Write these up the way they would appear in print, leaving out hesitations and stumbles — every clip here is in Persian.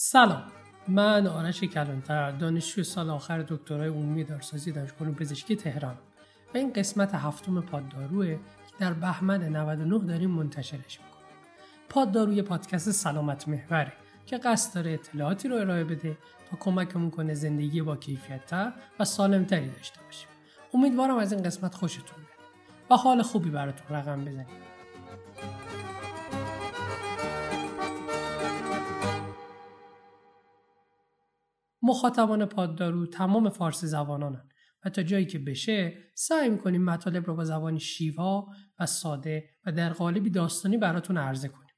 سلام، من آرش کلانتر، دانشجوی سال آخر دکترای علوم دارسازی دانشگاه پزشکی تهرانم و این قسمت هفتم پادداروی که در بهمن 99 داریم منتشرش میکنیم. پادداروی پادکست سلامت محوره که قصد داره اطلاعاتی رو ارائه بده تا کمکمون کنه زندگی با کیفیت‌تر و سالم‌تری داشته باشیم. امیدوارم از این قسمت خوشتون بیاد و حال خوبی براتون رقم بزنیم. مخاطبان پاددارو تمام فارسی زبانانن و تا جایی که بشه سعی می‌کنیم مطالب رو با زبان شیوا و ساده و در قالبی داستانی براتون عرضه کنیم.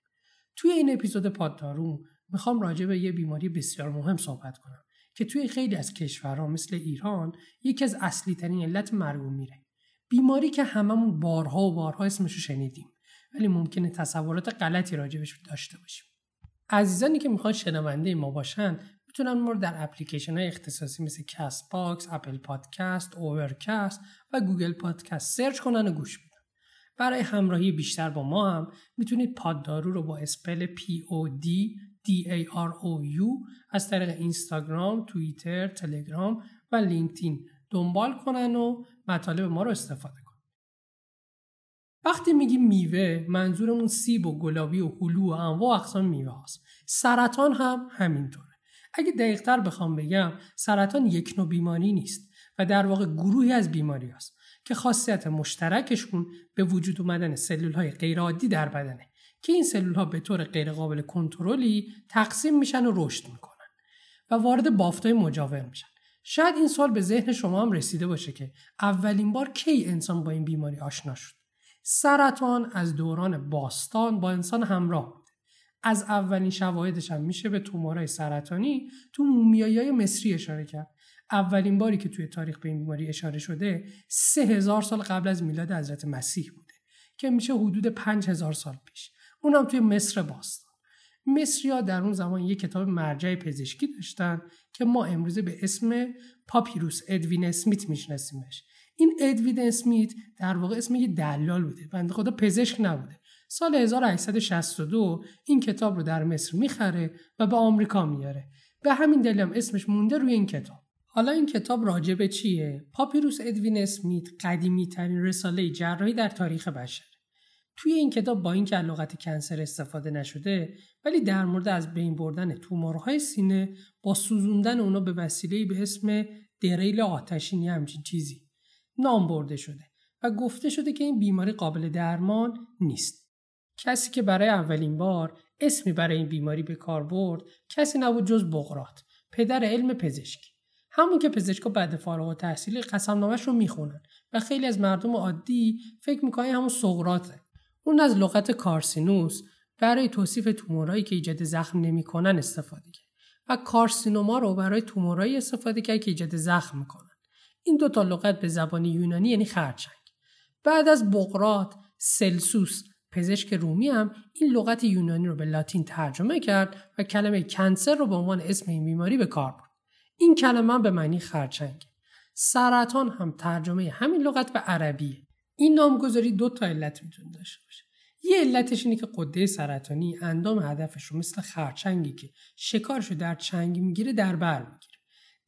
توی این اپیزود پاددارو میخوام راجع به یه بیماری بسیار مهم صحبت کنم که توی خیلی از کشورها مثل ایران یکی از اصلی ترین علت مرگ میره. بیماری که هممون بارها و بارها اسمش رو شنیدیم ولی ممکنه تصورات غلطی راجعش داشته باشیم. عزیزانی که میخوان شنونده ما باشن میتونن ما رو در اپلیکیشن‌های اختصاصی مثل کستباکس، اپل پادکست، اوورکست و گوگل پادکست سرچ کنن و گوش بدن. برای همراهی بیشتر با ما هم میتونید پاددارو رو با اسپل PODDAROU از طریق اینستاگرام، توییتر، تلگرام و لینکدین دنبال کنن و مطالب ما رو استفاده کنن. وقتی میگیم میوه منظورمون سیب و گلابی و هلو و انواع اقسام میوه هست. سرطان هم همینطور. اگه دقیق‌تر بخوام بگم سرطان یک نوع بیماری نیست و در واقع گروهی از بیماری هست که خاصیت مشترکشون به وجود اومدن سلول‌های غیرعادی در بدنه که این سلول‌ها به طور غیرقابل کنترلی تقسیم میشن و رشد میکنن و وارد بافت‌های مجاور میشن. شاید این سوال به ذهن شما هم رسیده باشه که اولین بار کی انسان با این بیماری آشنا شد؟ سرطان از دوران باستان با انسان همراه. از اولین شواهدش هم میشه به تومورای سرطانی تو مومیایی‌های مصری اشاره کرد. اولین باری که توی تاریخ به این بیماری اشاره شده 3000 سال قبل از میلاد حضرت مسیح بوده که میشه حدود 5000 سال پیش. اونم توی مصر باستان. مصری‌ها در اون زمان یک کتاب مرجع پزشکی داشتن که ما امروزه به اسم پاپیروس ادوین اسمیت میشناسیمش. این ادوین اسمیت در واقع اسم یه دلال بوده. بنده خدا پزشک نبوده. سال 1862 این کتاب رو در مصر میخره و به آمریکا میاره. به همین دلیل هم اسمش مونده روی این کتاب. حالا این کتاب راجع به چیه؟ پاپیروس ادوین اسمیت قدیمی ترین رساله جراحی در تاریخ بشر. توی این کتاب با اینکه از لغت کنسر استفاده نشده ولی در مورد از بین بردن تومورهای سینه با سوزوندن اونا به وسیله‌ای به اسم دریل آتشین همچین چیزی نام برده شده و گفته شده که این بیماری قابل درمان نیست. کسی که برای اولین بار اسمی برای این بیماری به کار برد کسی نبود جز بقراط، پدر علم پزشکی. همون که پزشکا بعد فارغ التحصیلی قسمنامه‌اش رو میخونن و خیلی از مردم عادی فکر میکنن همون سقراطه. اون از لغت کارسینوس برای توصیف تومورایی که ایجاد زخم نمیکنن استفاده کرد و کارسینوما رو برای تومورایی استفاده کرد که ایجاد زخم میکنن. این دو تا لغت به زبان یونانی یعنی خرچنگ. بعد از بقراط سلسوس پزشک رومی هم این لغت یونانی رو به لاتین ترجمه کرد و کلمه کنسر رو به عنوان اسم این بیماری به کار برد. این کلمه هم به معنی خرچنگ. سرطان هم ترجمه همین لغت به عربیه. این نامگذاری دو تا علت میتونه داشته باشه. یه علتش اینه که غده سرطانی اندام هدفش رو مثل خرچنگی که شکارش رو در چنگ میگیره در بر میگیره.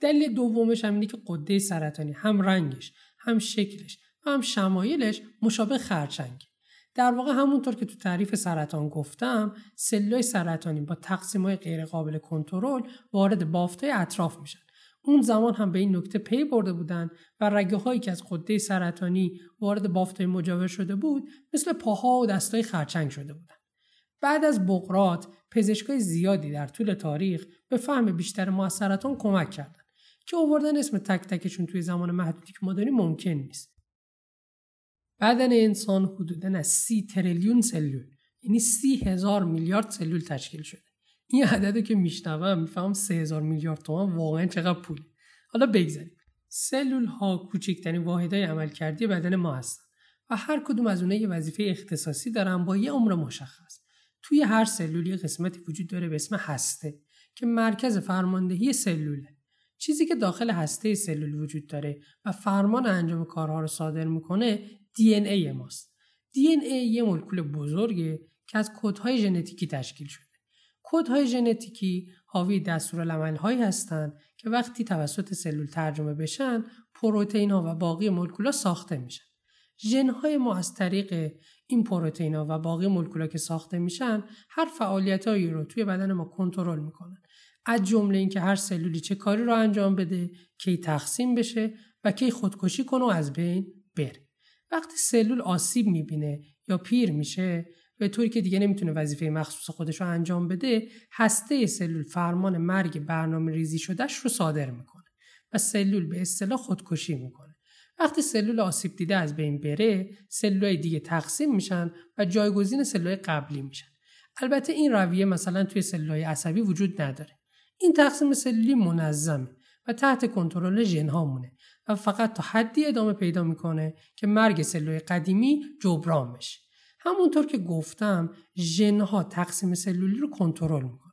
دلیل دومش هم اینه که غده سرطانی هم رنگش، هم شکلش، هم شمایلش مشابه خرچنگه. در واقع همونطور که تو تعریف سرطان گفتم سلولای سرطانی با تقسیم‌های غیر قابل کنترل وارد بافت‌های اطراف میشن. اون زمان هم به این نکته پی برده بودن و رگه‌هایی که از غده سرطانی وارد بافت‌های مجاور شده بود مثل پاها و دستای خرچنگ شده بودن. بعد از بقراط پزشکای زیادی در طول تاریخ به فهم بیشتر ما از سرطان کمک کردن که آوردن اسم تک تکشون توی زمان محدودی که ما داریم ممکن نیست. بدن انسان حدوداً از 30 تریلیون سلول یعنی 30,000 میلیارد سلول تشکیل شده. این عددی که میشنوم میفهمم 3000 میلیارد تومان واقعاً چقدر پوله. حالا بگذاریم. سلول ها کوچکترین واحدهای عملکردی بدن ما هستن و هر کدوم از اونها یه وظیفه اختصاصی دارن با یه عمر مشخص. توی هر سلول یه قسمتی وجود داره به اسم هسته که مرکز فرماندهی سلوله. چیزی که داخل هسته سلول وجود داره و فرمان انجام کارها رو صادر میکنه DNA ماست. DNA یه مولکول بزرگه که از کدهای ژنتیکی تشکیل شده. کدهای ژنتیکی حاوی دستورالعمل هایی هستند که وقتی توسط سلول ترجمه بشن، پروتئین ها و باقی مولکول ها ساخته میشن. ژن های ما از طریق این پروتئین ها و باقی مولکول ها که ساخته میشن، هر فعالیت هایی رو توی بدن ما کنترل میکنن. از جمله اینکه هر سلولی چه کاری رو انجام بده، کی تقسیم بشه و کی خودکشی کنه و از بین بره. وقتی سلول آسیب میبینه یا پیر میشه به طوری که دیگه نمیتونه وظیفه مخصوص خودش رو انجام بده، هسته سلول فرمان مرگ برنامه ریزی شدهش رو صادر میکنه و سلول به اصطلاح خودکشی میکنه. وقتی سلول آسیب دیده از بین بره، سلولای دیگه تقسیم میشن و جایگزین سلولای قبلی میشن. البته این رویه مثلا توی سلولای عصبی وجود نداره. این تقسیم سلولی منظمه و تحت کنترل ژن‌ها مونه و فقط تا حدی ادامه پیدا میکنه که مرگ سلولای قدیمی جبران بشه. همونطور که گفتم، ژن‌ها تقسیم سلولی رو کنترل میکنن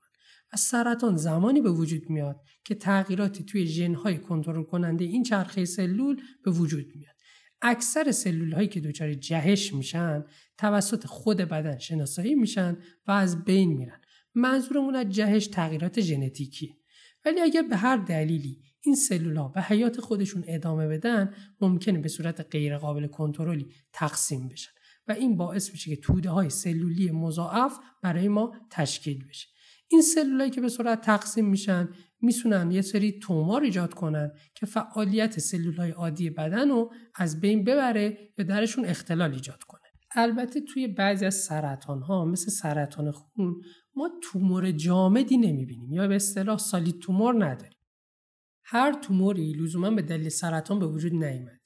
و سرطان زمانی به وجود میاد که تغییراتی توی ژن‌های کنترل کننده این چرخه سلول به وجود میاد. اکثر سلول‌هایی که دچار جهش میشن توسط خود بدن شناسایی میشن و از بین میرن. منظورمون از جهش تغییرات ژنتیکی. ولی اگر به هر دلیلی این سلول‌ها به حیات خودشون ادامه بدن، ممکنه به صورت غیر قابل کنترلی تقسیم بشن و این باعث میشه که توده‌های سلولی مضاعف برای ما تشکیل بشه. این سلولایی که به سرعت تقسیم میشن میتونن یه سری تومار ایجاد کنن که فعالیت سلول‌های عادی بدن رو از بین ببره یا درشون اختلال ایجاد کنه. البته توی بعضی از سرطان‌ها مثل سرطان خون ما تومور جامدی نمیبینیم یا به اصطلاح سالید تومور نداریم. هر توموری لزوما به دلیل سرطان به وجود نمیاد.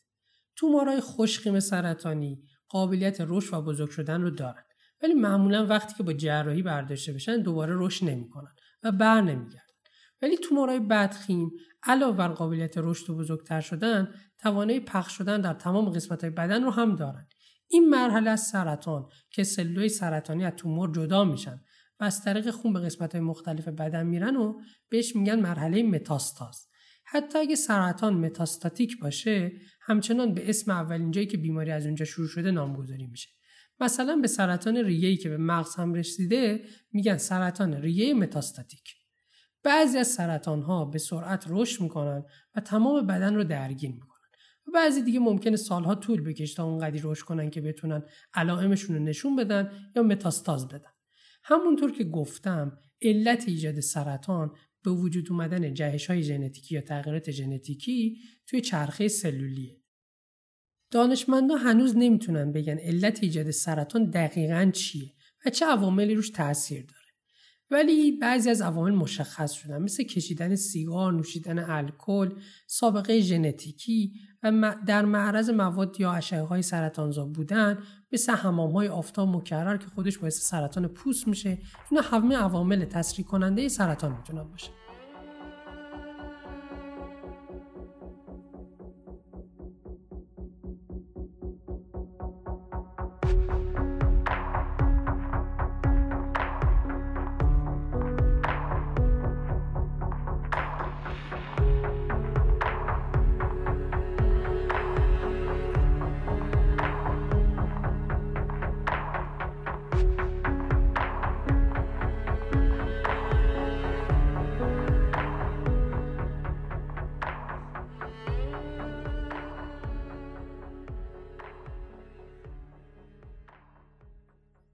تومورهای خوش‌قیم سرطانی قابلیت رشد و بزرگ شدن رو دارن، ولی معمولا وقتی که با جراحی برداشته بشن دوباره رشد نمیکنن و بر نمیگردن. ولی تومورهای بدخیم علاوه بر قابلیت رشد و بزرگتر شدن، توانایی پخش شدن در تمام قسمت‌های بدن رو هم دارن. این مرحله از سرطان که سلولهای سرطانی از تومور جدا میشن و از طریق خون به قسمت‌های مختلف بدن میرن و بهش میگن مرحله متاستاز. حتی اگه سرطان متاستاتیک باشه، همچنان به اسم اولین جایی که بیماری از اونجا شروع شده نامگذاری میشه. مثلا به سرطان ریه‌ای که به مغز هم رسیده میگن سرطان ریه متاستاتیک. بعضی از سرطان‌ها به سرعت رشد میکنن و تمام بدن رو درگیر میکنن. و بعضی دیگه ممکنه سالها طول بکشه تا اونقدر رشد کنن که بتونن علائمشون رو نشون بدن یا متاستاز بدن. همونطور که گفتم، علت ایجاد سرطان به وجود اومدن جهش‌های ژنتیکی یا تغییرات ژنتیکی توی چرخه سلولیه. دانشمندان هنوز نمیتونن بگن علت ایجاد سرطان دقیقاً چیه و چه عواملی روش تأثیر داره. ولی بعضی از عوامل مشخص شدن، مثل کشیدن سیگار، نوشیدن الکل، سابقه ژنتیکی و در معرض مواد یا اشعه‌های سرطانزا بودن، مثل حمام‌های آفتاب مکرر که خودش باعث سرطان پوست میشه. اینا همه عوامل تسریع کننده سرطان میتونن باشه.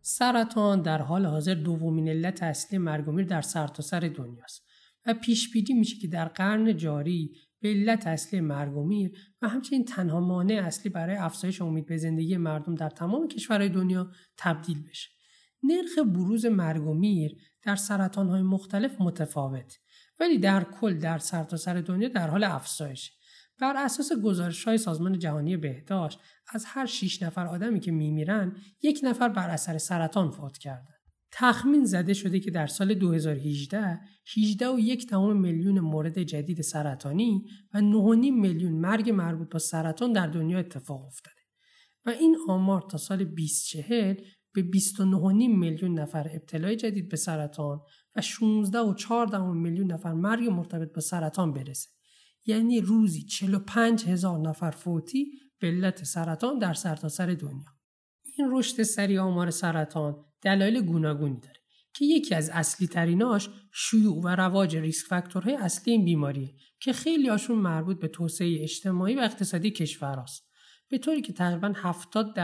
سرطان در حال حاضر دومین علت اصلی مرگ و میر در سرتاسر دنیاست و پیش بینی میشه که در قرن جاری به علت اصلی مرگ و میر و همچنین تنها مانع اصلی برای افزایش امید به زندگی مردم در تمام کشورهای دنیا تبدیل بشه. نرخ بروز مرگ و میر در سرطان‌های مختلف متفاوت، ولی در کل در سرتاسر دنیا در حال افزایشه. بر اساس گزارش‌های سازمان جهانی بهداشت، از هر 6 نفر آدمی که میمیرن، 1 نفر بر اثر سرطان فوت کردن. تخمین زده شده که در سال 2018 18.1 میلیون مورد جدید سرطانی و 9.5 میلیون مرگ مربوط به سرطان در دنیا اتفاق افتاده و این آمار تا سال 2040 به 29.5 میلیون نفر ابتلای جدید به سرطان و 16.4 میلیون نفر مرگ مرتبط با سرطان برسه. یعنی روزی 45,000 نفر فوتی به علت سرطان در سرتاسر دنیا. این رشد سریع آمار سرطان دلایل گوناگونی داره. که یکی از اصلی تریناش شیوع و رواج ریسک فاکتورهای اصلی این بیماریه که خیلی هاشون مربوط به توسعه اجتماعی و اقتصادی کشور است، به طوری که تقریباً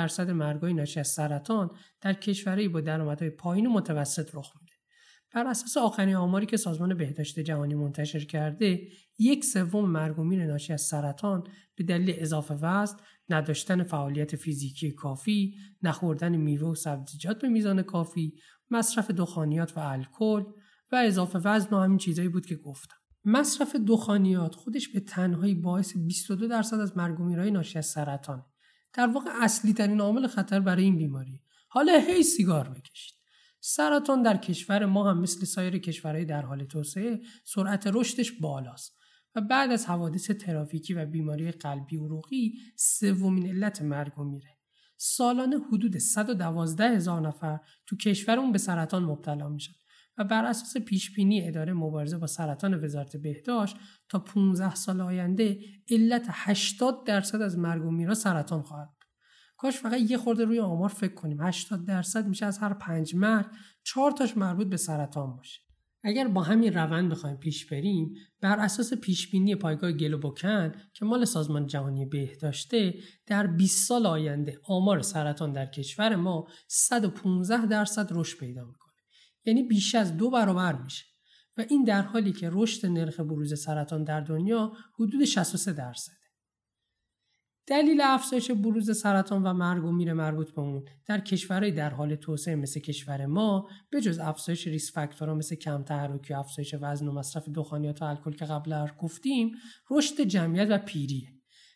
70% مرگ‌های ناشی از سرطان در کشورهای با درآمدهای پایین و متوسط رخ میده. بر اساس آخرین آماری که سازمان بهداشت جهانی منتشر کرده، 1/3 مرگ و میر ناشی از سرطان به دلیل اضافه وزن، نداشتن فعالیت فیزیکی کافی، نخوردن میوه و سبزیجات به میزان کافی، مصرف دخانیات و الکل و اضافه وزن و همین چیزایی بود که گفتم. مصرف دخانیات خودش به تنهایی باعث 22% از مرگ و میرهای ناشی از سرطانه. در واقع اصلی ترین عامل خطر برای این بیماری. حالا هی سیگار بکشید. سرطان در کشور ما هم مثل سایر کشورهای در حال توسعه سرعت رشدش بالاست و بعد از حوادث ترافیکی و بیماری قلبی عروقی 3 علت مرگ و میره. سالانه حدود 112,000 نفر تو کشورمون به سرطان مبتلا میشن و بر اساس پیشبینی اداره مبارزه با سرطان وزارت بهداشت تا 15 سال آینده علت 80% از مرگ و میرها سرطان خواهد. کاش فقط یه خورده روی آمار فکر کنیم. 80% میشه از هر 5 مرگ 4 مربوط به سرطان باشه. اگر با همین روند بخوایم پیش بریم، بر اساس پیشبینی پایگاه گلوبوکن که مال سازمان جهانی بهداشته، در 20 سال آینده آمار سرطان در ککشور ما 115% رشد پیدا میکنه، یعنی بیش از 2 برابر میشه و این در حالی که رشد نرخ بروز سرطان در دنیا حدود 63%. دلیل افزایش بروز سرطان و مرگ و میر مربوط به اون در کشورهای در حال توسعه مثل کشور ما، به جز افزایش ریسک فاکتورها مثل کم تحرکی، افزایش وزن و مصرف دخانیات و الکل که قبلا گفتیم، رشد جمعیت و پیریه.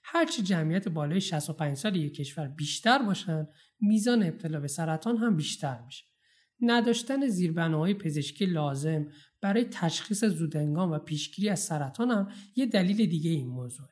هرچی جمعیت بالای 65 سال یک کشور بیشتر باشن، میزان ابتلا به سرطان هم بیشتر میشه. نداشتن زیربناهای پزشکی لازم برای تشخیص زودهنگام و پیشگیری از سرطان هم یه دلیل دیگه این موضوعه.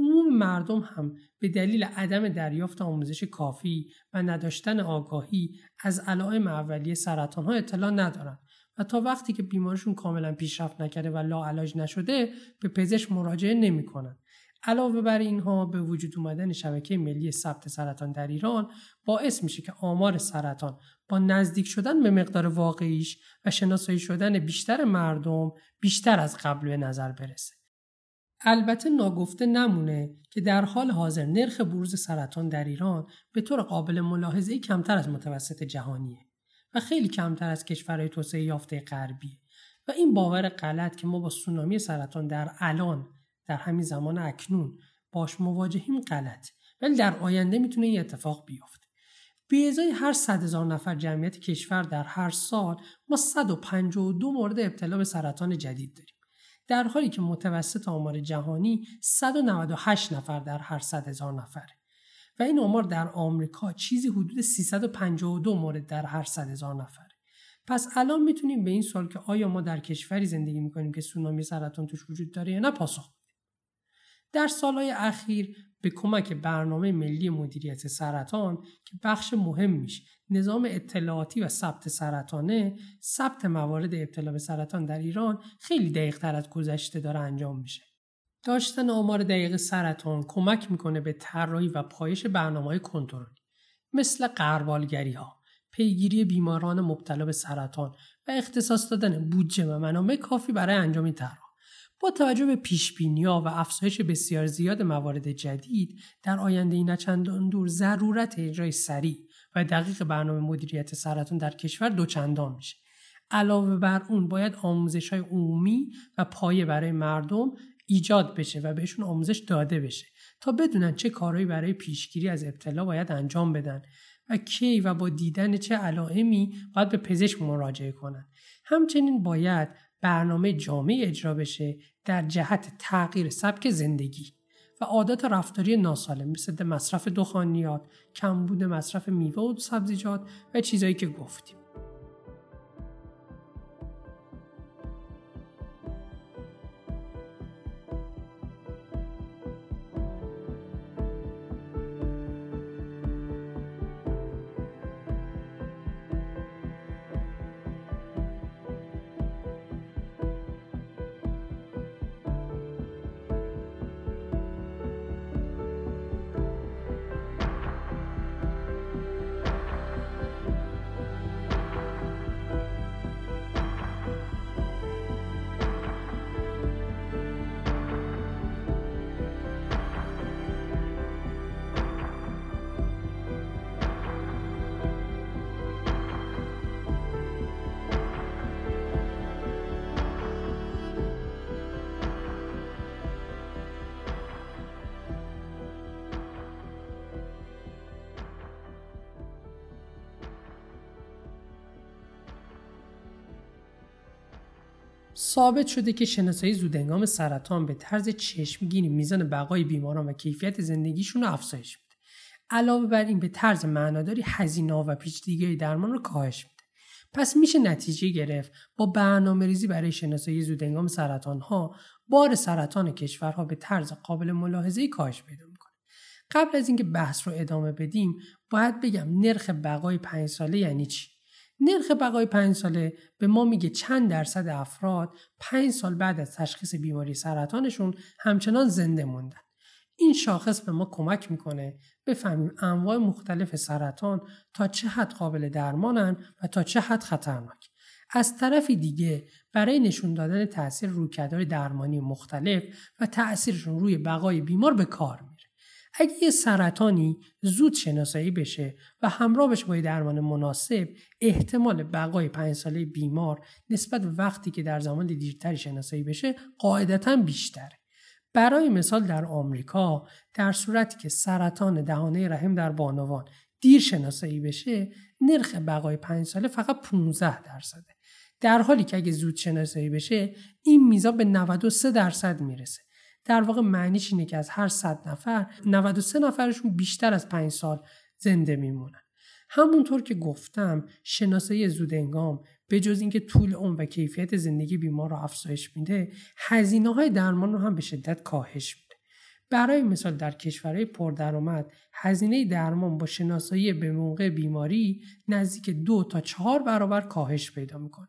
عموم مردم هم به دلیل عدم دریافت آموزش کافی و نداشتن آگاهی از علائم اولیه سرطان ها اطلاع ندارن و تا وقتی که بیماریشون کاملا پیشرفت نکرده و لاعلاج نشده به پزشک مراجعه نمی کنن. علاوه بر اینها، به وجود اومدن شبکه ملی ثبت سرطان در ایران باعث میشه که آمار سرطان با نزدیک شدن به مقدار واقعیش و شناسایی شدن بیشتر مردم بیشتر از قبل به نظر برسه. البته ناگفته نمونه که در حال حاضر نرخ بروز سرطان در ایران به طور قابل ملاحظه‌ای کمتر از متوسط جهانیه و خیلی کمتر از کشورهای توسعه یافته غربی و این باور غلط که ما با سونامی سرطان در الان، در همین زمان اکنون باش مواجهیم غلط، ولی در آینده میتونه این اتفاق بیفته. به ازای هر 100,000 نفر جمعیت کشور در هر سال ما 152 مورد ابتلا به سرطان جدید داریم، در حالی که متوسط آمار جهانی 198 نفر در هر 100,000 نفره و این آمار در آمریکا چیزی حدود 352 مورد در هر 100,000 نفره. پس الان میتونیم به این سوال که آیا ما در کشوری زندگی میکنیم که سونامی سرطان توش وجود داره یا نه پاسخ بدیم. در سالهای اخیر به کمک برنامه ملی مدیریت سرطان که بخش مهمیش نظام اطلاعاتی و ثبت سرطانه، ثبت موارد ابتلا به سرطان در ایران خیلی دقیق‌تر از گذشته داره انجام میشه. داشتن آمار دقیق سرطان کمک میکنه به طراحی و پایش برنامه‌های کنترلی مثل غربالگری‌ها، پیگیری بیماران مبتلا به سرطان و اختصاص دادن بودجه و منابع کافی برای انجام این طرح. با توجه به پیش‌بینی‌ها و افزایش بسیار زیاد موارد جدید، در آینده نه چندان دور ضرورت اجرای سریع و دقیق برنامه مدیریت سرطان در کشور دوچندان میشه. علاوه بر اون باید آموزش‌های عمومی و پایه برای مردم ایجاد بشه و بهشون آموزش داده بشه تا بدونن چه کارهایی برای پیشگیری از ابتلا باید انجام بدن و کی و با دیدن چه علائمی باید به پزشک مراجعه کنن. همچنین باید برنامه جامعی اجرا بشه در جهت تغییر سبک زندگی و عادات رفتاری ناسالم مثل مصرف دخانیات، کمبود مصرف میوه و سبزیجات و چیزایی که گفتیم. ثابت شده که شناسایی زودهنگام سرطان به طرز چشمگیری میزان بقای بیماران و کیفیت زندگیشون رو افزایش میده. علاوه بر این به طرز معناداری هزینه‌ها و پیچیدگی درمان رو کاهش میده. پس میشه نتیجه گرفت با برنامه‌ریزی برای شناسایی زودهنگام سرطان‌ها بار سرطان کشورها به طرز قابل ملاحظه‌ای کاهش پیدا می‌کنه. قبل از اینکه بحث رو ادامه بدیم، باید بگم نرخ بقای 5 ساله یعنی چی؟ نرخ بقای 5 ساله به ما میگه چند درصد افراد 5 سال بعد از تشخیص بیماری سرطانشون همچنان زنده موندن. این شاخص به ما کمک میکنه بفهمیم انواع مختلف سرطان تا چه حد قابل درمانن و تا چه حد خطرناک. از طرف دیگه برای نشون دادن تأثیر رویکردهای درمانی مختلف و تأثیرشون روی بقای بیمار به کار میره. اگه یه سرطانی زود شناسایی بشه و همراه بشه با درمان مناسب، احتمال بقای 5 ساله بیمار نسبت وقتی که در زمان دیرتر شناسایی بشه قاعدتاً بیشتره. برای مثال در آمریکا در صورتی که سرطان دهانه رحم در بانوان دیر شناسایی بشه، نرخ بقای 5 ساله فقط 15%، در حالی که اگه زود شناسایی بشه این میزان به 93% میرسه. در واقع معنیش اینه که از هر 100 نفر 93 نفرشون بیشتر از 5 سال زنده میمونن. همونطور که گفتم شناسایی زودهنگام به جز اینکه طول عمر و کیفیت زندگی بیمار رو افزایش میده، هزینه‌های درمان رو هم به شدت کاهش میده. برای مثال در کشورهای پردرآمد هزینه درمان با شناسایی به موقع بیماری نزدیک 2 تا 4 برابر کاهش پیدا میکنه.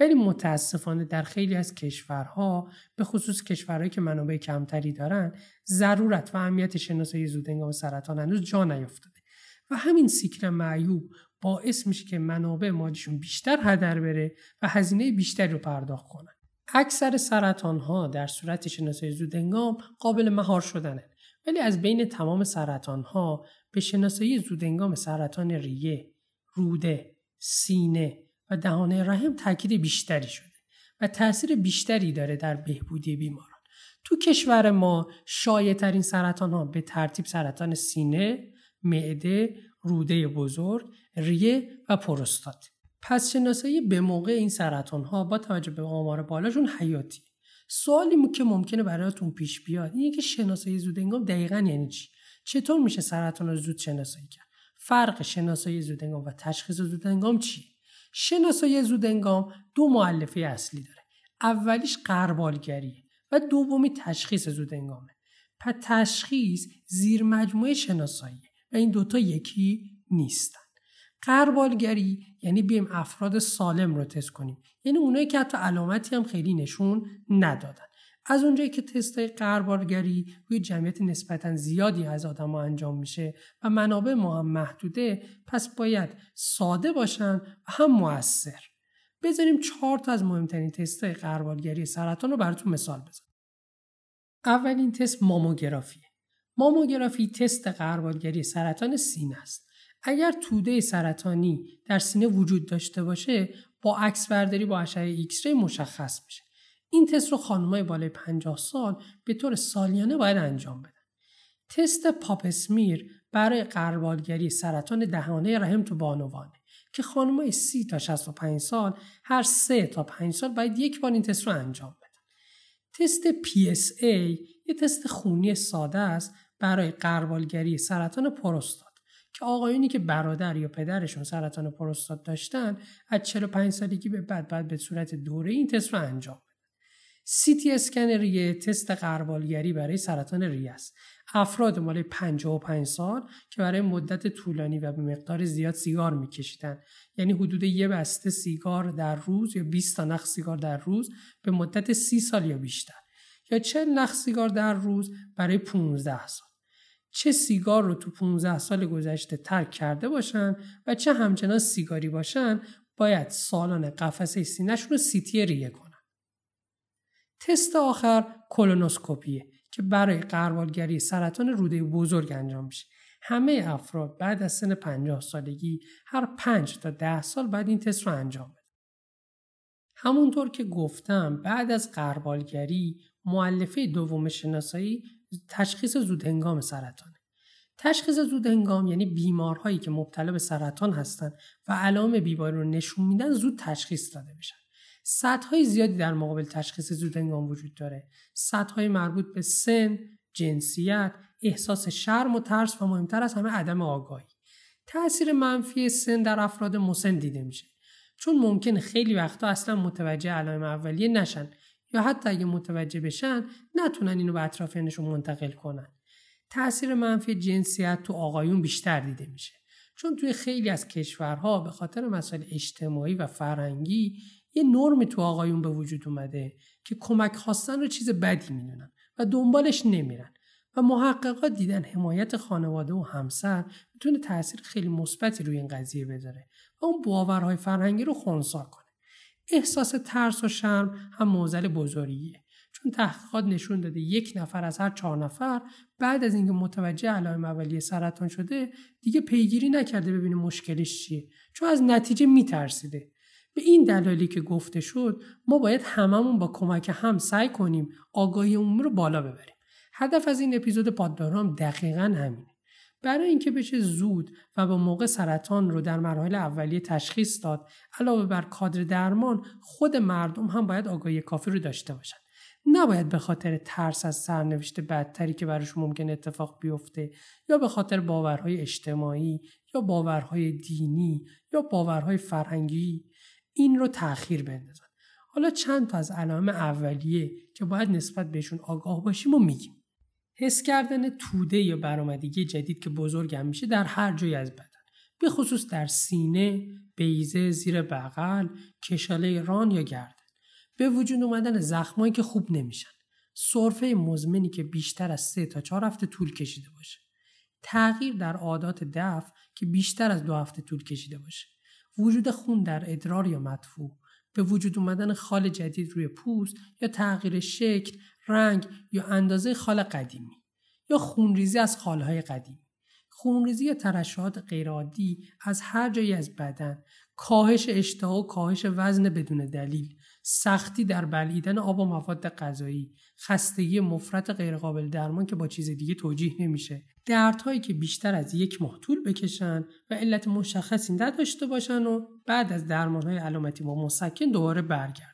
ولی متاسفانه در خیلی از کشورها، به خصوص کشورهایی که منابع کمتری دارن، ضرورت و اهمیت شناسایی زودهنگام سرطان هنوز جا نیافتاده و همین سیکل معیوب باعث میشه که منابع مالیشون بیشتر هدر بره و هزینه بیشتری رو پرداخت کنن. اکثر سرطان‌ها در صورت شناسایی زودهنگام قابل مهار شدنه، ولی از بین تمام سرطان‌ها به شناسایی زودهنگام سرطان ریه، روده، سینه و دهانه رحم تاکید بیشتری شده و تاثیر بیشتری داره در بهبودی بیماران. تو کشور ما شایع‌ترین سرطان‌ها به ترتیب سرطان سینه، معده، روده بزرگ، ریه و پروستات. پس شناسایی به موقع این سرطان‌ها با توجه به آمار بالاشون حیاتی. سوالی که ممکنه براتون پیش بیاد اینه که شناسایی زودهنگام دقیقاً یعنی چی؟ چطور میشه سرطان رو زود شناسایی کرد؟ فرق شناسایی زودهنگام و تشخیص زودهنگام چیه؟ شناسایی زودهنگام 2 مؤلفه اصلی داره. اولیش غربالگریه و دومی تشخیص زودهنگامه. پس تشخیص زیر مجموعه شناسایی و این دوتا یکی نیستن. غربالگری یعنی بیایم افراد سالم رو تست کنیم، یعنی اونایی که حتی علامتی هم خیلی نشون ندادن. از اونجایی که تستای غربالگری روی جمعیت نسبتاً زیادی از آدم‌ها انجام میشه و منابع ما هم محدوده، پس باید ساده باشن و هم مؤثر. بذاریم 4 تا از مهمترین تستای غربالگری سرطان رو براتون مثال بزنم. اولین تست ماموگرافیه. ماموگرافی تست غربالگری سرطان سینه است. اگر توده سرطانی در سینه وجود داشته باشه، با عکسبرداری با اشعه ایکس ری مشخص میشه. این تست رو خانم‌های بالای 50 سال به طور سالیانه باید انجام بدن. تست پاپ اسمیر برای غربالگری سرطان دهانه رحم تو بانوانه که خانم‌های 30 تا 65 سال هر 3 تا 5 سال باید 1 بار این تست رو انجام بدن. تست PSA یه تست خونی ساده است برای غربالگری سرطان پروستات که آقایونی که برادر یا پدرشون سرطان پروستات داشتن از 45 سالگی به بعد باید به صورت دوره این تست رو انجام بدن. CT اسکن ریه تست غربالگری برای سرطان ریه است. افراد بالای 55 سال که برای مدت طولانی و به مقدار زیاد سیگار میکشیدن، یعنی حدود 1 بسته سیگار در روز یا 20 تا نخ سیگار در روز به مدت 30 سال یا بیشتر، یا 40 نخ سیگار در روز برای 15 سال. چه سیگار رو تو 15 سال گذشته ترک کرده باشن و چه همچنان سیگاری باشن، باید سالانه قفسه سینه‌شون رو سیتی ریه کنن. تست آخر کولونوسکوپیه که برای غربالگری سرطان روده بزرگ انجام میشه. همه افراد بعد از سن 50 سالگی هر 5 تا 10 سال بعد این تست رو انجام بدن. همونطور که گفتم بعد از غربالگری مؤلفه دوم شناسایی تشخیص زودهنگام سرطانه. تشخیص زودهنگام یعنی بیمارهایی که مبتلا به سرطان هستن و علائم بیماری رو نشون میدن زود تشخیص داده بشن. سطح‌های زیادی در مقابل تشخیص زودهنگام وجود داره. سطح‌های مربوط به سن، جنسیت، احساس شرم و ترس و مهمتر از همه عدم آگاهی. تأثیر منفی سن در افراد مسن دیده میشه، چون ممکنه خیلی وقتا اصلا متوجه علائم اولیه نشن یا حتی اگه متوجه بشن نتونن اینو به اطرافیانشون منتقل کنن. تأثیر منفی جنسیت تو آقایون بیشتر دیده میشه، چون توی خیلی از کشورها به خاطر مسائل اجتماعی و فرهنگی یه نرم تو آقایون به وجود اومده که کمک خواستن رو چیز بدی میدونن و دنبالش نمیرن و محققا دیدن حمایت خانواده و همسر میتونه تأثیر خیلی مثبتی روی این قضیه بذاره و اون باورهای فرهنگی رو خنثی کنه. احساس ترس و شرم هم معضل بزرگیه، چون تحقیقات نشون داده 1 نفر از هر 4 نفر بعد از اینکه متوجه علائم اولیه سرطان شده دیگه پیگیری نکرده ببینه مشکلش چیه، چون از نتیجه میترسیده. به این دلایلی که گفته شد ما باید هممون با کمک هم سعی کنیم آگاهی عمومی رو بالا ببریم. هدف از این اپیزود پاددارو هم دقیقاً همینه. برای اینکه بشه زود و با موقع سرطان رو در مراحل اولیه تشخیص داد، علاوه بر کادر درمان، خود مردم هم باید آگاهی کافی رو داشته باشن. نباید به خاطر ترس از سرنوشت بدتری که براش ممکن اتفاق بیفته یا به خاطر باورهای اجتماعی یا باورهای دینی یا باورهای فرهنگی این رو تأخیر بندازن. حالا چند تا از علائم اولیه که باید نسبت بهشون آگاه باشیم و میگیم. حس کردن توده یا برآمدگی جدید که بزرگ هم میشه در هر جایی از بدن، به خصوص در سینه، بیضه، زیر بغل، کشاله ران یا گردن. به وجود اومدن زخمایی که خوب نمیشن. سرفه مزمنی که بیشتر از 3 تا 4 هفته طول کشیده باشه. تغییر در عادات دفع که بیشتر از 2 هفته طول کشیده باشه. وجود خون در ادرار یا مدفوع. به وجود اومدن خال جدید روی پوست یا تغییر شکل، رنگ یا اندازه خال قدیمی یا خونریزی از خالهای قدیمی. خونریزی یا ترشحات غیرعادی از هر جایی از بدن، کاهش اشتها و کاهش وزن بدون دلیل، سختی در بلعیدن آب و مواد غذایی، خستگی مفرط غیرقابل درمان که با چیز دیگه توجیه نمیشه، دردهایی که بیشتر از 1 ماه طول بکشن و علت مشخصی نداشته باشن و بعد از درمانهای علامتی با مسکن دوباره برگردن.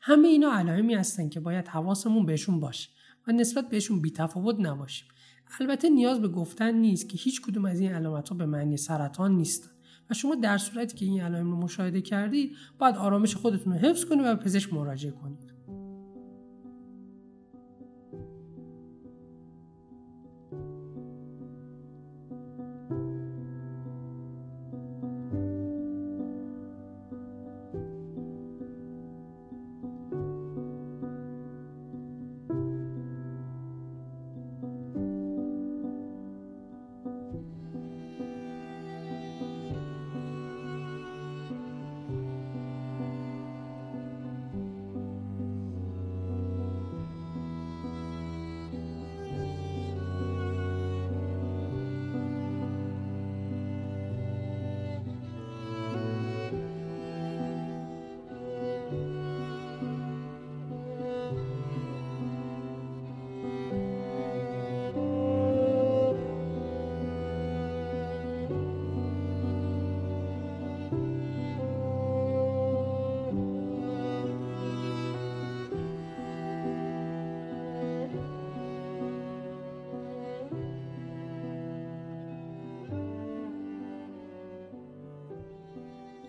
همه اینا علائمی هستن که باید حواسمون بهشون باشه و نسبت بهشون بی‌تفاوت نباشیم. البته نیاز به گفتن نیست که هیچ کدوم از این علامت‌ها به معنی سرطان نیستن و شما در صورتی که این علائم رو مشاهده کردید باید آرامش خودتون رو حفظ کنید و به پزشک مراجعه کنید.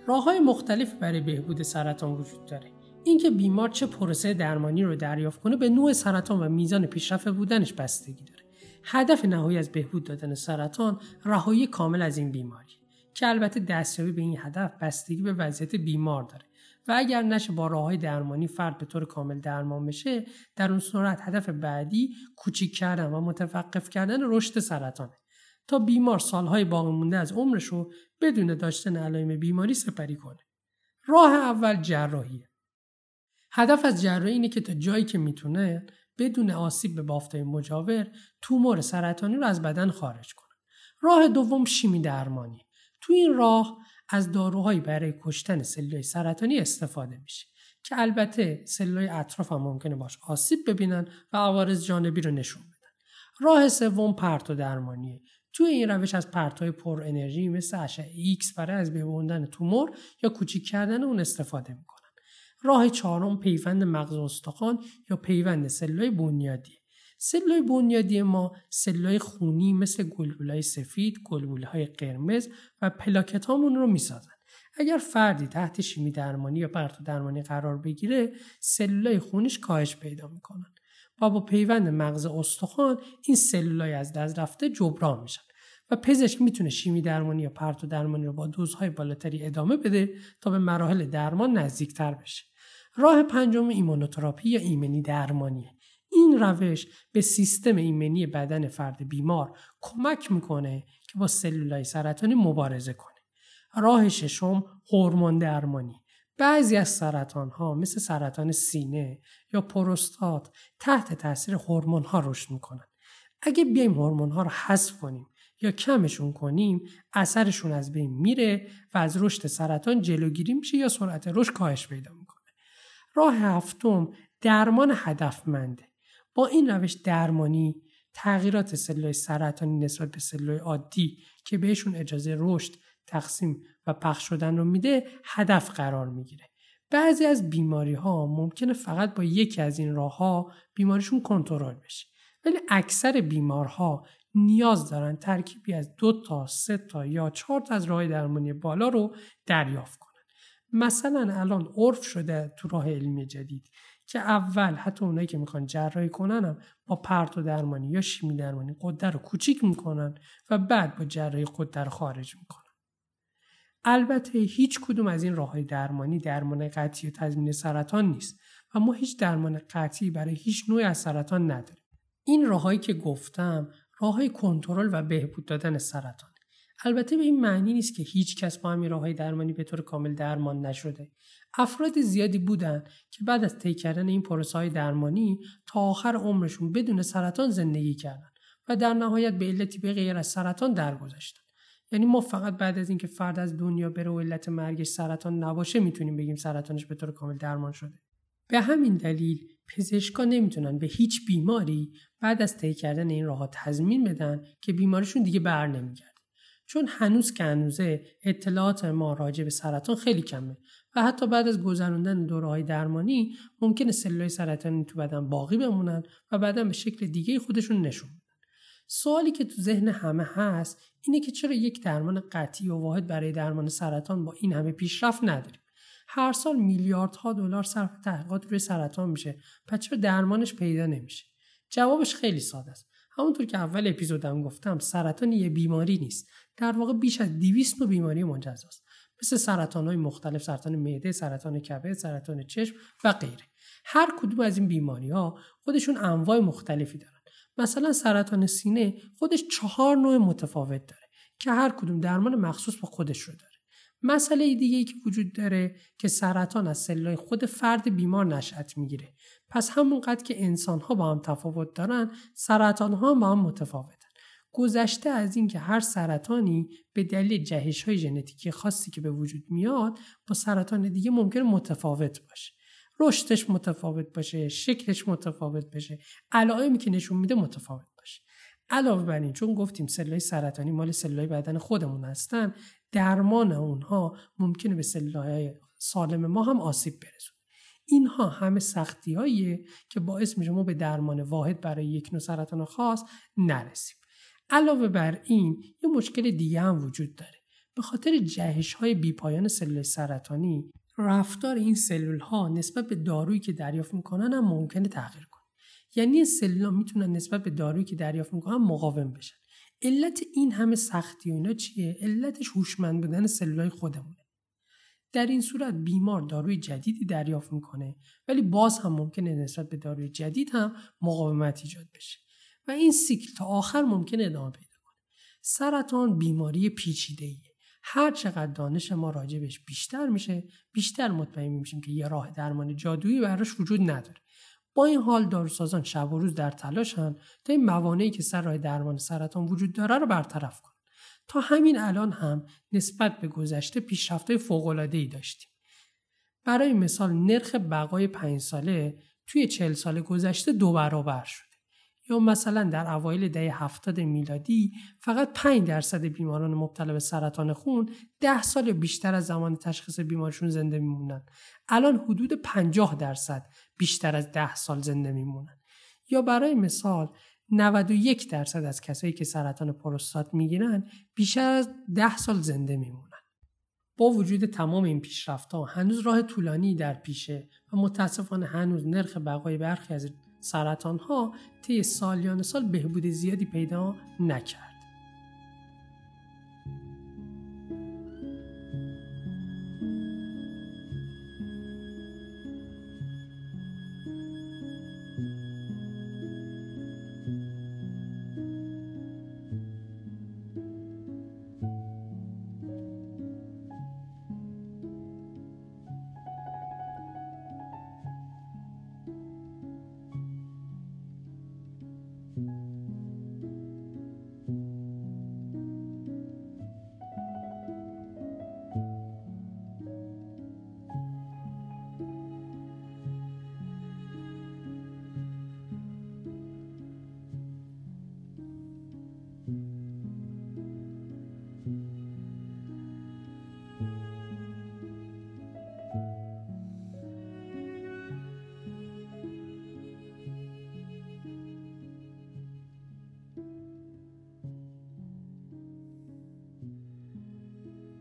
راه‌های مختلف برای بهبود سرطان وجود داره. اینکه بیمار چه پروسه درمانی رو دریافت کنه به نوع سرطان و میزان پیشرفت بودنش بستگی داره. هدف نهایی از بهبود دادن سرطان رهایی کامل از این بیماری که البته دستیابی به این هدف بستگی به وضعیت بیمار داره و اگر نشه با راه‌های درمانی فرد به طور کامل درمان بشه، در اون صورت هدف بعدی کوچیک کردن و متوقف کردن رشد سرطانه تا بیمار سالهای باقی مونده از عمرش رو بدون داشتن علائم بیماری سپری کنه. راه اول جراحیه. هدف از جراحی اینه که تا جایی که میتونه بدون آسیب به بافت‌های مجاور تومور سرطانی رو از بدن خارج کنه. راه دوم شیمی درمانی. تو این راه از داروهایی برای کشتن سلولای سرطانی استفاده میشه که البته سلولای اطراف هم ممکنه باش آسیب ببینن و عوارض جانبی رو نشون بدن. راه سوم پرتو درمانیه. توی این روش از پرتوهای پر انرژی مثل اشعه ایکس برای از بهبود تومور یا کوچیک کردن اون استفاده میکنن. راه چهارم پیوند مغز استخوان یا پیوند سلولای بنیادی. سلولای بنیادی ما سلولای خونی مثل گلبولهای سفید، گلبولهای قرمز و پلاکتامون رو میسازن. اگر فردی تحت شیمی درمانی یا پرتو درمانی قرار بگیره، سلولای خونیش کاهش پیدا میکنن. با پیوند مغز استخوان این سلولای از دست رفته جبران میشن و پزشک میتونه شیمی درمانی یا پرتو درمانی رو با دوزهای بالاتری ادامه بده تا به مراحل درمان نزدیکتر بشه. راه پنجم ایمونوتراپی یا ایمنی درمانیه. این روش به سیستم ایمنی بدن فرد بیمار کمک میکنه که با سلولای سرطانی مبارزه کنه. راه ششم هورمون درمانی. بعضی از سرطان‌ها مثل سرطان سینه یا پروستات تحت تاثیر هورمون‌ها رشد می‌کنن. اگه بیایم هورمون‌ها رو حذف کنیم یا کمشون کنیم، اثرشون از بین میره و از رشد سرطان جلوگیری میشه یا سرعت رشد کاهش پیدا می‌کنه. راه هفتم درمان هدفمنده. با این روش درمانی تغییرات سلولای سرطانی نسبت به سلولای عادی که بهشون اجازه رشد، تقسیم و پخش شدن رو میده هدف قرار میگیره. بعضی از بیماری ها ممکنه فقط با یکی از این راه ها بیماریشون کنترل بشه، ولی اکثر بیمارها نیاز دارن ترکیبی از 2 تا 3 تا یا 4 تا از راه درمانی بالا رو دریافت کنن. مثلا الان عرف شده تو راه علمی جدید که اول حتی اونایی که میخوان جراحی کنن هم با پرتو درمانی یا شیمی درمانی غده رو کوچیک میکنن و بعد با جراحی غده رو خارج میکنن. البته هیچ کدوم از این راه‌های درمانی درمان قطعی و تضمین سرطان نیست و ما هیچ درمان قطعی برای هیچ نوعی از سرطان نداریم. این راه‌هایی که گفتم راه‌های کنترل و بهبود دادن سرطان. البته به این معنی نیست که هیچ کس با همین راه‌های درمانی به طور کامل درمان نشده. افراد زیادی بودن که بعد از طی کردن این پروسه‌های درمانی تا آخر عمرشون بدون سرطان زندگی کردن و در نهایت به علتی به غیر از سرطان درگذشتن. یعنی ما فقط بعد از اینکه فرد از دنیا بره و علت مرگش سرطان نباشه میتونیم بگیم سرطانش به طور کامل درمان شده. به همین دلیل پزشکان نمیتونن به هیچ بیماری بعد از طی کردن این راه‌ها تضمین بدن که بیماریشون دیگه بر نمیگرده، چون هنوز که هنوزه اطلاعات ما راجع به سرطان خیلی کمه و حتی بعد از گذراندن دوره‌های درمانی ممکنه سلولای سرطانی تو بدن باقی بمونن و بعداً به شکل دیگه خودشون نشون. سوالی که تو ذهن همه هست اینه که چرا یک درمان قطعی و واحد برای درمان سرطان با این همه پیشرفت نداریم؟ هر سال میلیاردها دلار صرف تحقیقات روی سرطان میشه، پس چرا درمانش پیدا نمیشه؟ جوابش خیلی ساده است. همونطور که اول اپیزودم گفتم، سرطان یه بیماری نیست. در واقع بیش از 200 نوع بیماری منجز است، مثل سرطان‌های مختلف، سرطان معده، سرطان کبد، سرطان چشم و غیره. هر کدوم از این بیماری‌ها خودشون انواع مختلفی دارن. مثلا سرطان سینه خودش 4 نوع متفاوت داره که هر کدوم درمان مخصوص با خودش رو داره. مسئله دیگه‌ای که وجود داره که سرطان از سلولای خود فرد بیمار نشأت میگیره. پس همونقدر که انسان‌ها با هم تفاوت دارن، سرطان‌ها هم با هم متفاوتن. گذشته از این که هر سرطانی به دلیل جهش‌های ژنتیکی خاصی که به وجود میاد با سرطان دیگه ممکنه متفاوت باشه. رشدش متفاوت باشه، شکلش متفاوت باشه، علائمی که نشون میده متفاوت باشه. علاوه بر این، چون گفتیم سلولای سرطانی مال سلولای بدن خودمون هستن، درمان اونها ممکنه به سلولای سالم ما هم آسیب برسونه. اینها همه سختی‌هایی که باعث میشه ما به درمان واحد برای یک نوع سرطان خاص نرسیم. علاوه بر این، یه مشکل دیگه هم وجود داره. به خاطر جهش‌های بی‌پایان سلولای سرطانی، رفتار این سلول ها نسبت به دارویی که دریافت میکنن هم ممکنه تغییر کنه. یعنی این سلول ها میتونن نسبت به دارویی که دریافت میکنن مقاوم بشن. علت این همه سختی و اینا چیه؟ علتش هوشمند بودن سلولای خودمونه. در این صورت بیمار داروی جدیدی دریافت میکنه، ولی باز هم ممکنه نسبت به داروی جدید هم مقاومت ایجاد بشه و این سیکل تا آخر ممکنه ادامه پیدا کنه. سرطان بیماری پیچیده‌ایه. هر چقدر دانش ما راجبش بیشتر میشه، بیشتر مطمئن میشیم که یه راه درمان جادویی براش وجود نداره. با این حال داروسازان شب و روز در تلاشن تا این موانعی که سر راه درمان سرطان وجود داره رو برطرف کنن. تا همین الان هم نسبت به گذشته پیشرفت‌های فوق‌العاده‌ای داشتیم. برای مثال نرخ بقای 5 ساله توی 40 سال گذشته 2 برابر شده. یا مثلا در اوایل دهه 70 میلادی فقط 5% بیماران مبتلا به سرطان خون 10 سال یا بیشتر از زمان تشخیص بیماریشون زنده میمونن. الان حدود 50% بیشتر از 10 سال زنده میمونن. یا برای مثال 91% از کسایی که سرطان پروستات میگیرن بیشتر از 10 سال زنده میمونن. با وجود تمام این پیشرفت‌ها هنوز راه طولانی در پیشه و متاسفانه هنوز نرخ بقای برخی از سرطان‌ها طی سالیان سال بهبود زیادی پیدا نکرد.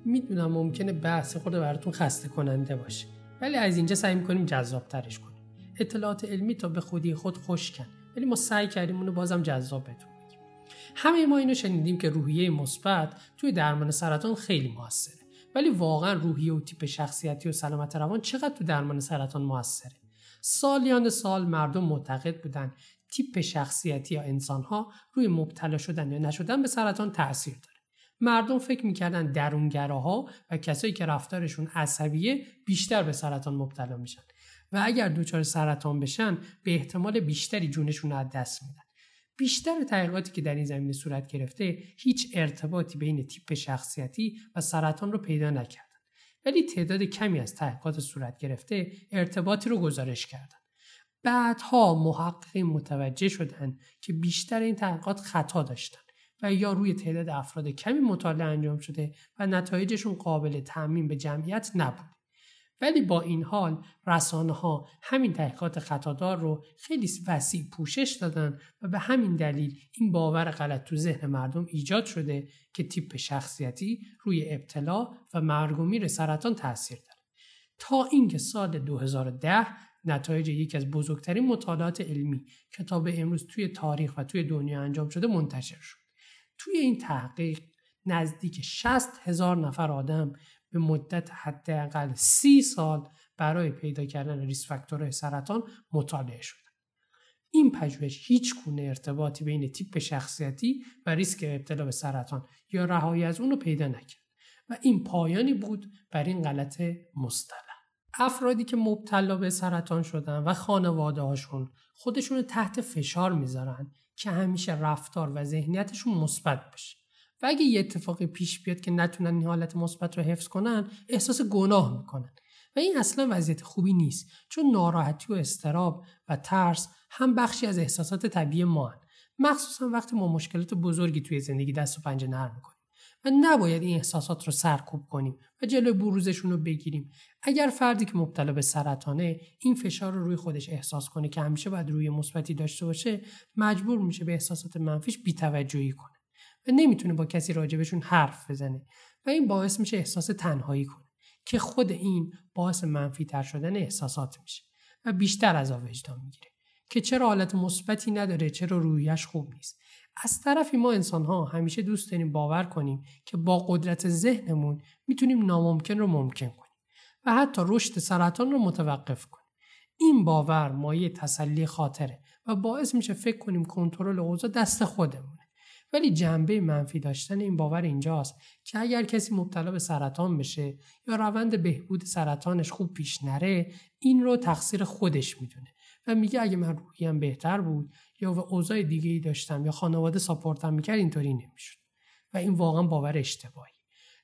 میدونم ممکنه بحث خود براتون خسته کننده باشه، ولی از اینجا سعی میکنیم جذاب ترش کنیم. اطلاعات علمی تا به خودی خود خشکن، ولی ما سعی کردیم اونو بازم جذاب بتون بگیم. همه ما اینو شنیدیم که روحیه مثبت توی درمان سرطان خیلی موثره، ولی واقعا روحیه و تیپ شخصیتی و سلامت روان چقدر تو درمان سرطان موثره؟ سالیان سال مردم معتقد بودن تیپ شخصیتی یا انسان‌ها روی مبتلا شدن یا نشدن به سرطان تاثیر داره. مردم فکر می‌کردن درونگراها و کسایی که رفتارشون عصبیه بیشتر به سرطان مبتلا میشن و اگر دچار سرطان بشن به احتمال بیشتری جونشون از دست میدن. بیشتر تحقیقاتی که در این زمینه صورت گرفته هیچ ارتباطی بین تیپ شخصیتی و سرطان رو پیدا نکردن، ولی تعداد کمی از تحقیقات صورت گرفته ارتباطی رو گزارش کردن. بعدها محققین متوجه شدن که بیشتر این تحقیقات خطا داشتن و یا روی تعداد افراد کمی مطالعه انجام شده و نتایجشون قابل تعمیم به جمعیت نبود. ولی با این حال رسانه‌ها همین تحقیقات خطادار رو خیلی وسیع پوشش دادن و به همین دلیل این باور غلط تو ذهن مردم ایجاد شده که تیپ شخصیتی روی ابتلا و مرگ و میر سرطان تاثیر داره. تا اینکه سال 2010 نتایج یکی از بزرگترین مطالعات علمی کتاب امروز توی تاریخ و توی دنیا انجام شده منتشر شد. توی این تحقیق نزدیک 60,000 نفر آدم به مدت حداقل 30 سال برای پیدا کردن ریسک فاکتورهای سرطان مطالعه شدند. این پژوهش هیچ گونه ارتباطی بین تیپ شخصیتی و ریسک ابتلا به سرطان یا رهایی از اون رو پیدا نکرد و این پایانی بود بر این غلط مصطلح. افرادی که مبتلا به سرطان شدن و خانواده‌هاشون خودشون رو تحت فشار میذارن که همیشه رفتار و ذهنیتشون مثبت بشه و اگه یه اتفاقی پیش بیاد که نتونن این حالت مثبت رو حفظ کنن احساس گناه میکنن و این اصلا وضعیت خوبی نیست، چون ناراحتی و اضطراب و ترس هم بخشی از احساسات طبیعی ما هن، مخصوصا وقتی ما مشکلات بزرگی توی زندگی دست و پنجه نرم میکنیم و نباید این احساسات رو سرکوب کنیم و جلوی بروزشون رو بگیریم. اگر فردی که مبتلا به سرطانه این فشار رو روی خودش احساس کنه که همیشه باید روی مثبتی داشته باشه، مجبور میشه به احساسات منفیش بی‌توجهی کنه و نمیتونه با کسی راجبشون حرف بزنه و این باعث میشه احساس تنهایی کنه که خود این باعث منفی‌تر شدن احساسات میشه و بیشتر عذاب وجدان میگیره که چرا حالت مثبتی نداره، چرا رویش خوب نیست. از طرفی ما انسان‌ها همیشه دوست داریم باور کنیم که با قدرت ذهنمون میتونیم ناممکن رو ممکن کنیم و حتی رشد سرطان رو متوقف کنیم. این باور مایه تسلی خاطره و باعث میشه فکر کنیم کنترل اوضاع دست خودمونه. ولی جنبه منفی داشتن این باور اینجاست که اگر کسی مبتلا به سرطان بشه یا روند بهبود سرطانش خوب پیش نره، این رو تقصیر خودش میدونه و میگه اگه من روحیم بهتر بود یا اوضاع دیگه‌ای داشتم یا خانواده ساپورتم میکرد اینطوری نمیشد و این واقعا باور اشتباهی.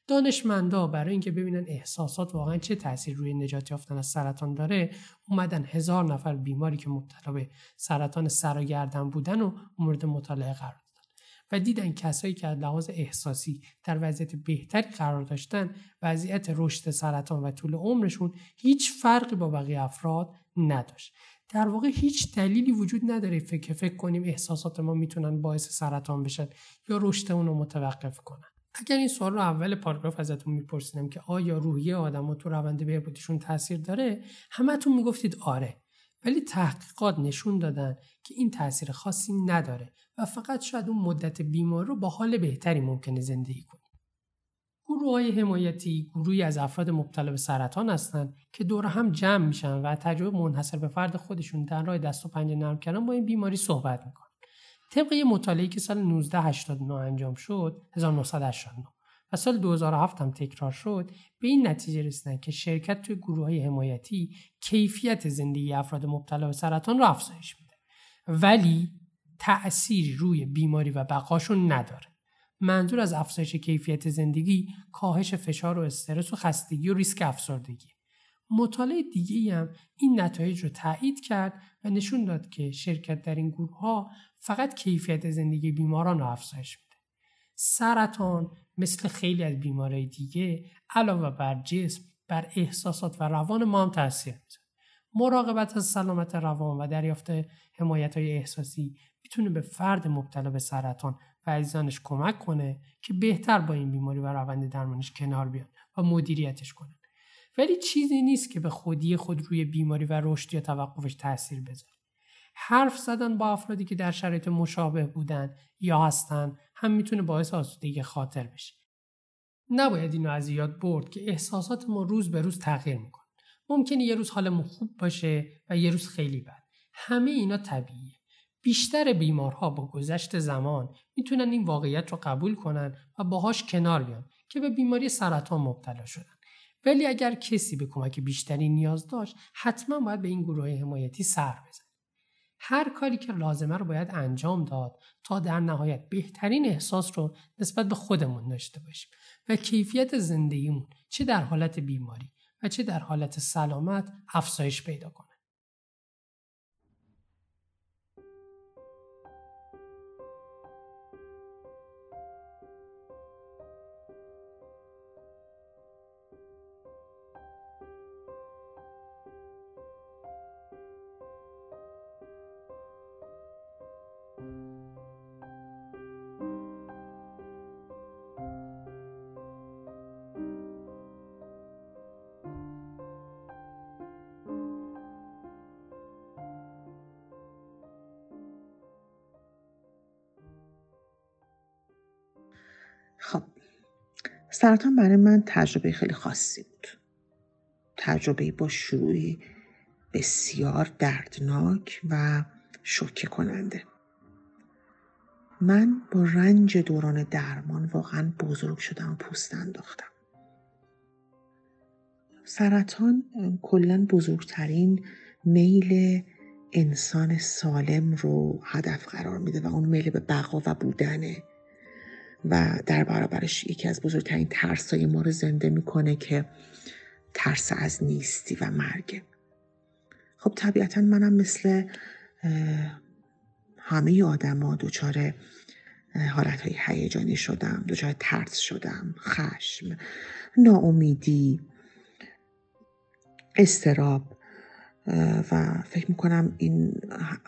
دانشمندا برای اینکه ببینن احساسات واقعا چه تأثیر روی نجات یافتن از سرطان داره، اومدن 1000 نفر بیماری که مبتلا به سرطان سر و گردن بودن و مورد مطالعه قرار دادن و دیدن کسایی که از لحاظ احساسی در وضعیت بهتری قرار داشتن، وضعیت رشد سرطان و طول عمرشون هیچ فرقی با بقیه افراد نداشت. در واقع هیچ دلیلی وجود نداره فکر کنیم احساسات ما میتونن باعث سرطان بشن یا رشد اون رو متوقف کنن. اگر این سوال رو اول پاراگراف ازتون میپرسیدم که آیا روحیه آدم‌ها تو روند بهبودیشون تاثیر داره، همتون میگفتید آره، ولی تحقیقات نشون دادن که این تاثیر خاصی نداره و فقط شاید اون مدت بیمار رو با حال بهتری ممکنه زندگی کنه. گروه‌های حمایتی گروهی از افراد مبتلا به سرطان هستند که دور هم جمع میشن و تجربه منحصر به فرد خودشون در راه دست و پنجه نرم کردن با این بیماری صحبت میکنن. طبق یه مطالعه‌ای که سال 1989 انجام شد، 1989 و سال 2007 هم تکرار شد، به این نتیجه رسیدن که شرکت توی گروه‌های حمایتی کیفیت زندگی افراد مبتلا به سرطان رو افزایش میده، ولی تأثیری روی بیماری و بقاشون نداره. منظور از افزایش کیفیت زندگی، کاهش فشار و استرس و خستگی و ریسک افسردگی. مطالعه دیگه‌ای هم این نتایج رو تایید کرد و نشون داد که شرکت در این گروه‌ها فقط کیفیت زندگی بیماران رو افزایش میده. سرطان مثل خیلی از بیماری‌های دیگه علاوه بر جسم، بر احساسات و روان ما هم تاثیر میذاره. مراقبت از سلامت روان و دریافت حمایت‌های احساسی میتونه به فرد مبتلا به سرطان و عزیزانش کمک کنه که بهتر با این بیماری و روند درمانش کنار بیان و مدیریتش کنه. ولی چیزی نیست که به خودی خود روی بیماری و رشد یا توقفش تاثیر بذاره. حرف زدن با افرادی که در شرایط مشابه بودن یا هستن هم میتونه باعث آسودگی خاطر بشه. نباید اینو از یاد برد که احساسات ما روز به روز تغییر میکنه. ممکنه یه روز حالمون خوب باشه و یه روز خیلی بد. همه اینا طبیعیه. بیشتر بیمارها با گذشت زمان میتونن این واقعیت رو قبول کنن و باهاش کنار بیان که به بیماری سرطان مبتلا شدن. ولی اگر کسی به کمک بیشتری نیاز داشت، حتما باید به این گروه حمایتی سر بزن. هر کاری که لازمه رو باید انجام داد تا در نهایت بهترین احساس رو نسبت به خودمون داشته باشیم و کیفیت زندگیمون چه در حالت بیماری و چه در حالت سلامت افزایش پیدا کنه. خب، سرطان برای من تجربه خیلی خاصی بود. تجربه با شروعی بسیار دردناک و شوکه کننده. من با رنج دوران درمان واقعا بزرگ شدم و پوست انداختم. سرطان کلاً بزرگترین میل انسان سالم رو هدف قرار میده و اون میل به بقا و بودنه و در برابرش یکی از بزرگترین ترس‌های ما رو زنده می‌کنه که ترس از نیستی و مرگ. خب طبیعتاً منم مثل همه آدم‌ها دچار حالت‌های هیجانی شدم، دچار ترس شدم، خشم، ناامیدی، اضطراب و فکر می‌کنم این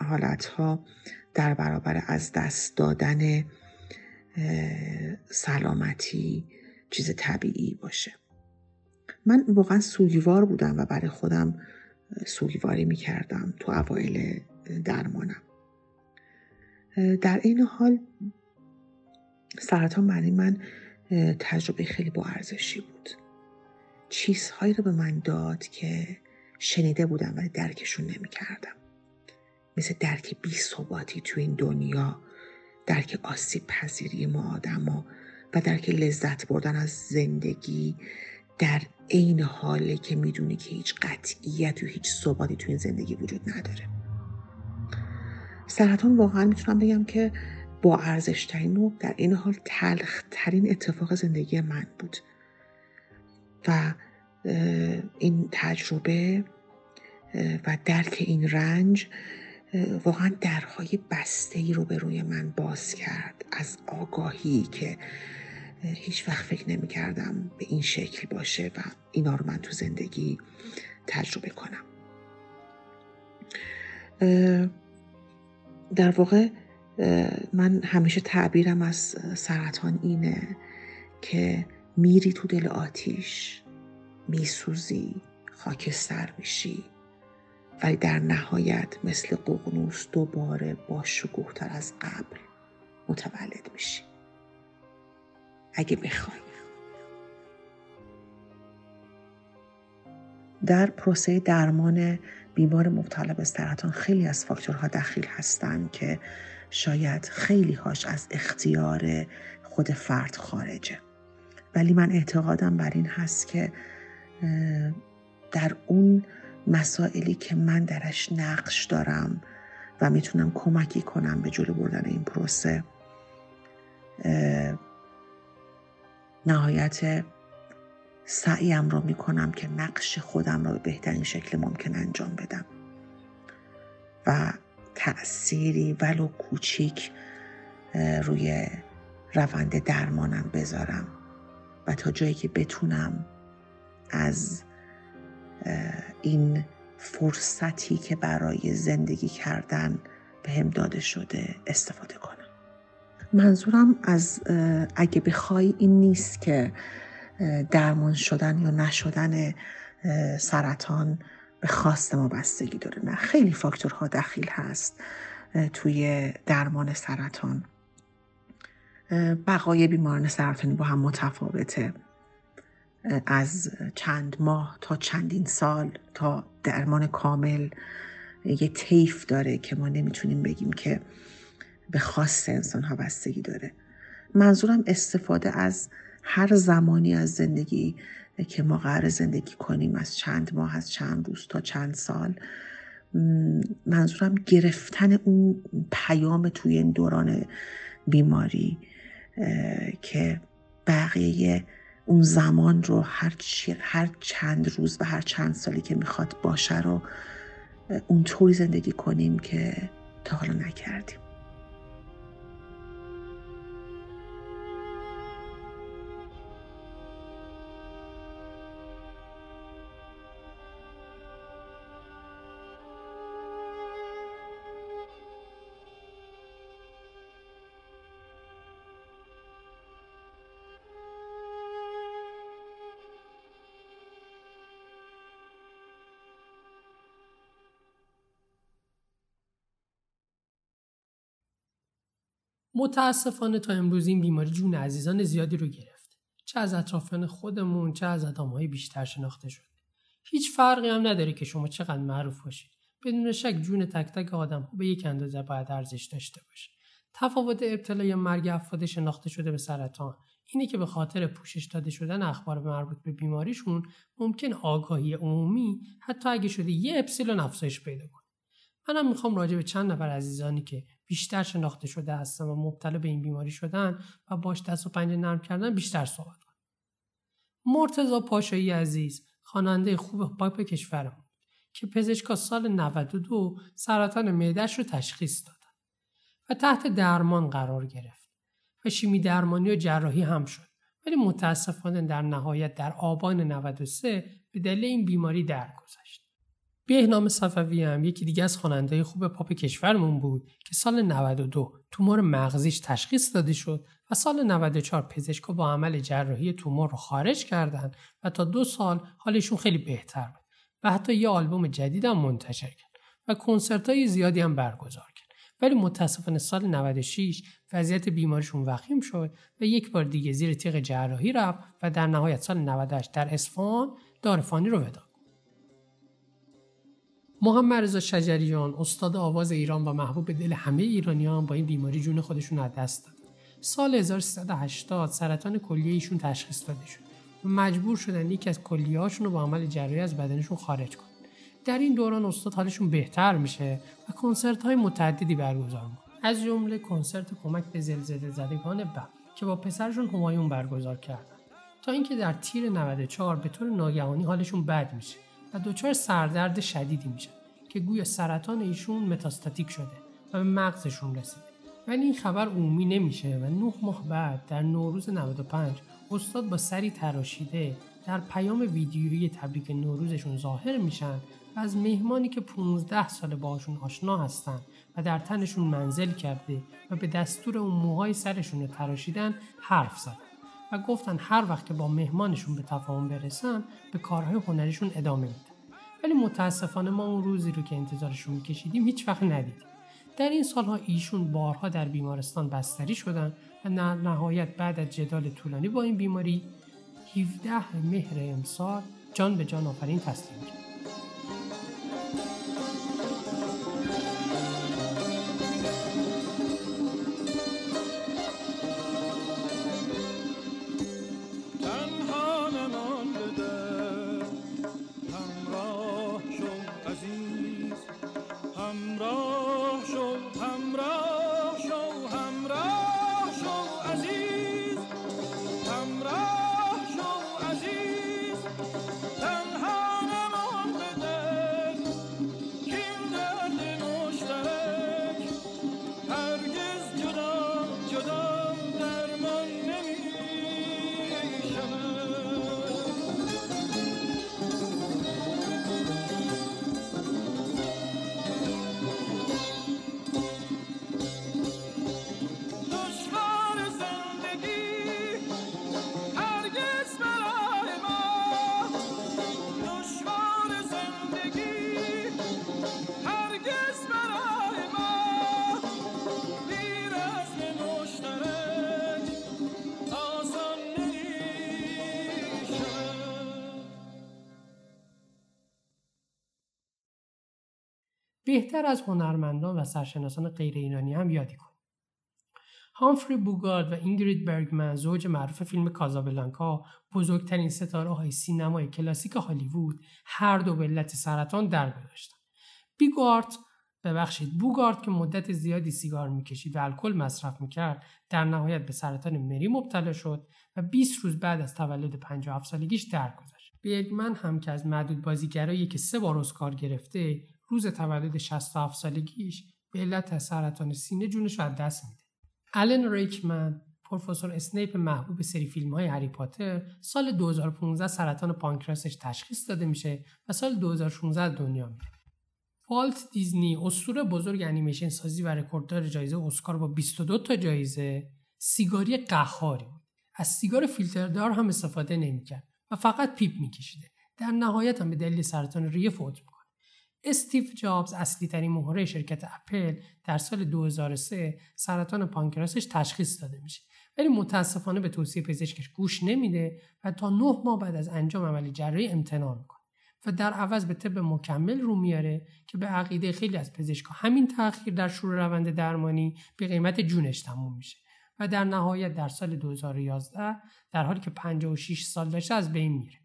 حالت‌ها در برابر از دست دادن سلامتی چیز طبیعی باشه. من واقعا سوگوار بودم و برای خودم سوگواری میکردم تو اوایل درمانم. در این حال سرطان برای من تجربه خیلی با ارزشی بود. چیزهایی رو به من داد که شنیده بودم ولی درکشون نمیکردم. مثل درک بی‌ثباتی تو این دنیا، درک آسیب پذیری ما آدما و درک لذت بردن از زندگی در عین حاله که میدونی که هیچ قطعیت و هیچ ثباتی تو این زندگی وجود نداره. سرطان واقعا میتونم بگم که با ارزش‌ترین و در عین حال تلخ‌ترین اتفاق زندگی من بود و این تجربه و درک این رنج واقعا درهای بسته‌ای رو به روی من باز کرد از آگاهی که هیچ وقت فکر نمی کردم به این شکل باشه و اینا رو من تو زندگی تجربه کنم. در واقع من همیشه تعبیرم از سرطان اینه که میری تو دل آتیش، میسوزی، خاکستر میشی، ولی در نهایت مثل ققنوس دوباره با شکوه‌تر از قبل متولد میشی اگه بخوای. در پروسه درمان بیمار مبتلا به سرطان خیلی از فاکتورها دخیل هستن که شاید خیلی هاش از اختیار خود فرد خارجه، ولی من اعتقادم بر این هست که در اون مسائلی که من درش نقش دارم و میتونم کمکی کنم به جلو بردن این پروسه، نهایت سعیم رو میکنم که نقش خودم رو به بهترین شکل ممکن انجام بدم و تأثیری ولو کوچیک روی روند درمانم بذارم و تا جایی که بتونم از این فرصتی که برای زندگی کردن به هم داده شده استفاده کنم. منظورم از اگه بخوای این نیست که درمان شدن یا نشدن سرطان به خواست ما بستگی داره، نه، خیلی فاکتورها دخیل هست توی درمان سرطان. بقای بیماران سرطانی با هم متفاوته، از چند ماه تا چندین سال تا درمان کامل یه طیف داره که ما نمیتونیم بگیم که به خواست انسان ها بستگی داره. منظورم استفاده از هر زمانی از زندگی که ما قرار زندگی کنیم، از چند ماه، از چند روز تا چند سال، منظورم گرفتن اون پیام توی این دوران بیماری که بقیه اون زمان رو هر چند روز و هر چند سالی که میخواد باشه رو اونطوری زندگی کنیم که تا حالا نکردیم. متاسفانه تا امروز این بیماری جون عزیزان زیادی رو گرفت، چه از اطرافیان خودمون چه از آدم‌های بیشتر شناخته شده. هیچ فرقی هم نداره که شما چقدر معروف باشید، بدون شک جون تک تک آدم‌ها به یک اندازه باید ارزش داشته باشه. تفاوت ابتلا یا مرگ افراد شناخته شده به سرطان اینه که به خاطر پوشش داده شدن اخبار مربوط به بیماریشون ممکن آگاهی عمومی حتی اگه شده یه اپسیلون افزایش پیدا کنه. منم می‌خوام راجع به چند نفر عزیزانی که بیشتر شناخته شده هستن و مبتلا به این بیماری شدن و باش دست و پنجه نرم کردن بیشتر صحبت کنم. مرتضی پاشایی عزیز، خواننده خوب پاپ کشورمون که پزشکا سال 92 سرطان معده‌اش رو تشخیص دادن و تحت درمان قرار گرفت و شیمی درمانی و جراحی هم شد، ولی متاسفانه در نهایت در آبان 93 به دلیل این بیماری درگذشت. بهنام صفوی هم یکی دیگه از خواننده‌های خوب پاپ کشورمون بود که سال 92 تومور مغزیش تشخیص داده شد و سال 94 پزشکا با عمل جراحی تومور رو خارج کردن و تا 2 سال حالشون خیلی بهتر بود و حتی یه آلبوم جدید هم منتشر کرد و کنسرت‌های زیادی هم برگزار کرد، ولی متاسفانه سال 96 وضعیت بیماریشون وخیم شد و یک بار دیگه زیر تیغ جراحی رفت و در نهایت سال 98 در اصفهان دارفانی رو وداع. محمد رضا شجریان، استاد آواز ایران و محبوب دل همه ایرانیان، با این بیماری جون خودشون از دست داد. سال 1380 سرطان کلیه ایشون تشخیص داده شد و مجبور شدن یکی از کلیه‌هاشون رو با عمل جراحی از بدنشون خارج کنن. در این دوران استاد حالشون بهتر میشه و کنسرت‌های متعددی برگزار می‌کنه، از جمله کنسرت کمک به زلزله زدگان بم که با پسرشون همایون برگزار کردن. تا اینکه در تیر 94 به طور ناگهانی حالشون بد میشه و دچار سردرد شدیدی میشن که گویا سرطان ایشون متاستاتیک شده و به مغزشون رسیده. ولی این خبر عمومی نمیشه و 9 ماه بعد در نوروز 95 استاد با سری تراشیده در پیام ویدیویی تبریک نوروزشون ظاهر میشن و از مهمانی که 15 سال باهاشون آشنا هستن و در تنشون منزل کرده و به دستور اون موهای سرشون رو تراشیدن حرف زدن و گفتن هر وقت که با مهمانشون به تفاهم برسن به کارهای هنریشون ادامه میدن. ولی متاسفانه ما اون روزی رو که انتظارشون میکشیدیم هیچ وقت ندیدیم. در این سالها ایشون بارها در بیمارستان بستری شدن و نهایت بعد از جدال طولانی با این بیماری 17 مهر امسال جان به جان آفرین تسلیم کرد. بهتر از هنرمندان و سرشناسان غیر ایرانی هم یادی کن. هامفری بوگارت و اینگرید برگمان، زوج معروف فیلم کازابلانکا، بزرگترین ستاره های سینمای کلاسیک هالیوود، هر دو به علت سرطان درگذشتند. بوگارت که مدت زیادی سیگار میکشید و الکل مصرف میکرد، در نهایت به سرطان مری مبتلا شد و 20 روز بعد از تولد 57 سالگیش درگذشت. برگمان هم که از معدود بازیگرایی که 3 بار اسکار گرفته، روز تولد 67 سالگیش به علت سرطان سینه جونش رو از دست میده. آلن ریکمن، پروفسور اسنیپ محبوب سری فیلم‌های هری پاتر، سال 2015 سرطان پانکراسش تشخیص داده میشه و سال 2016 دنیا میره. والت دیزنی، اسطوره بزرگ انیمیشن سازی و رکورددار جایزه اسکار با 22 تا جایزه، سیگاری قهاری. از سیگار فیلتردار هم استفاده نمی‌کرد و فقط پیپ می‌کشیده. در نهایت هم به دلیل سرطان ریه فوت می‌کنه. استیو جابز، اصلی ترین مهره شرکت اپل، در سال 2003 سرطان پانکراسش تشخیص داده میشه، ولی متاسفانه به توصیه پزشکش گوش نمیده و تا 9 ماه بعد از انجام عمل جراحی امتناع میکنه و در عوض به طب مکمل رو میاره که به عقیده خیلی از پزشکا همین تأخیر در شروع روند درمانی به قیمت جونش تموم میشه و در نهایت در سال 2011 در حالی که 56 سال داشته از بین میره.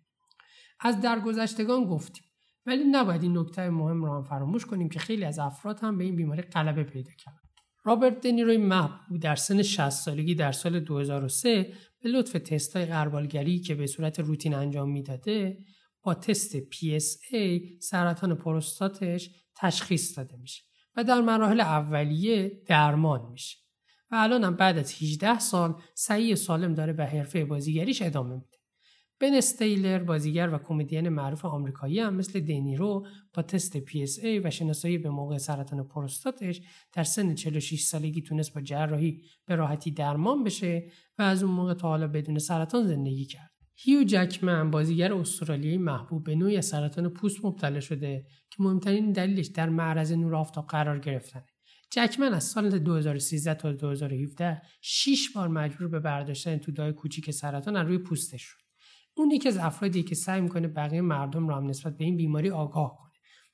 از درگذشتگان گفتیم، ولی نباید این نکته مهم رو هم فراموش کنیم که خیلی از افراد هم به این بیماری غلبه پیدا کردن. رابرت دنیرو محبوب در سن 60 سالگی در سال 2003 به لطف تست‌های غربالگری که به صورت روتین انجام میداده، با تست PSA سرطان پروستاتش تشخیص داده میشه و در مراحل اولیه درمان میشه و الان هم بعد از 18 سال سعی سالم داره به حرفه بازیگریش ادامه میده. بن استیلر، بازیگر و کمدین معروف آمریکایی، هم مثل دنیرو با تست PSA و شناسایی به موقع سرطان پروستاتش در سن 46 سالگی تونست با جراحی به راحتی درمان بشه و از اون موقع تا حالا بدون سرطان زندگی کرد. هیو جکمن، بازیگر استرالیایی محبوب، به نوعی سرطان پوست مبتلا شده که مهمترین دلیلش در معرض نور آفتاب قرار گرفتنه. جکمن از سال 2013 تا 2017 6 بار مجبور به برداشتن توده‌های کوچیک سرطان از روی پوستش شد. اون یکی از افرادیه که سعی میکنه بقیه مردم رو هم نسبت به این بیماری آگاه کنه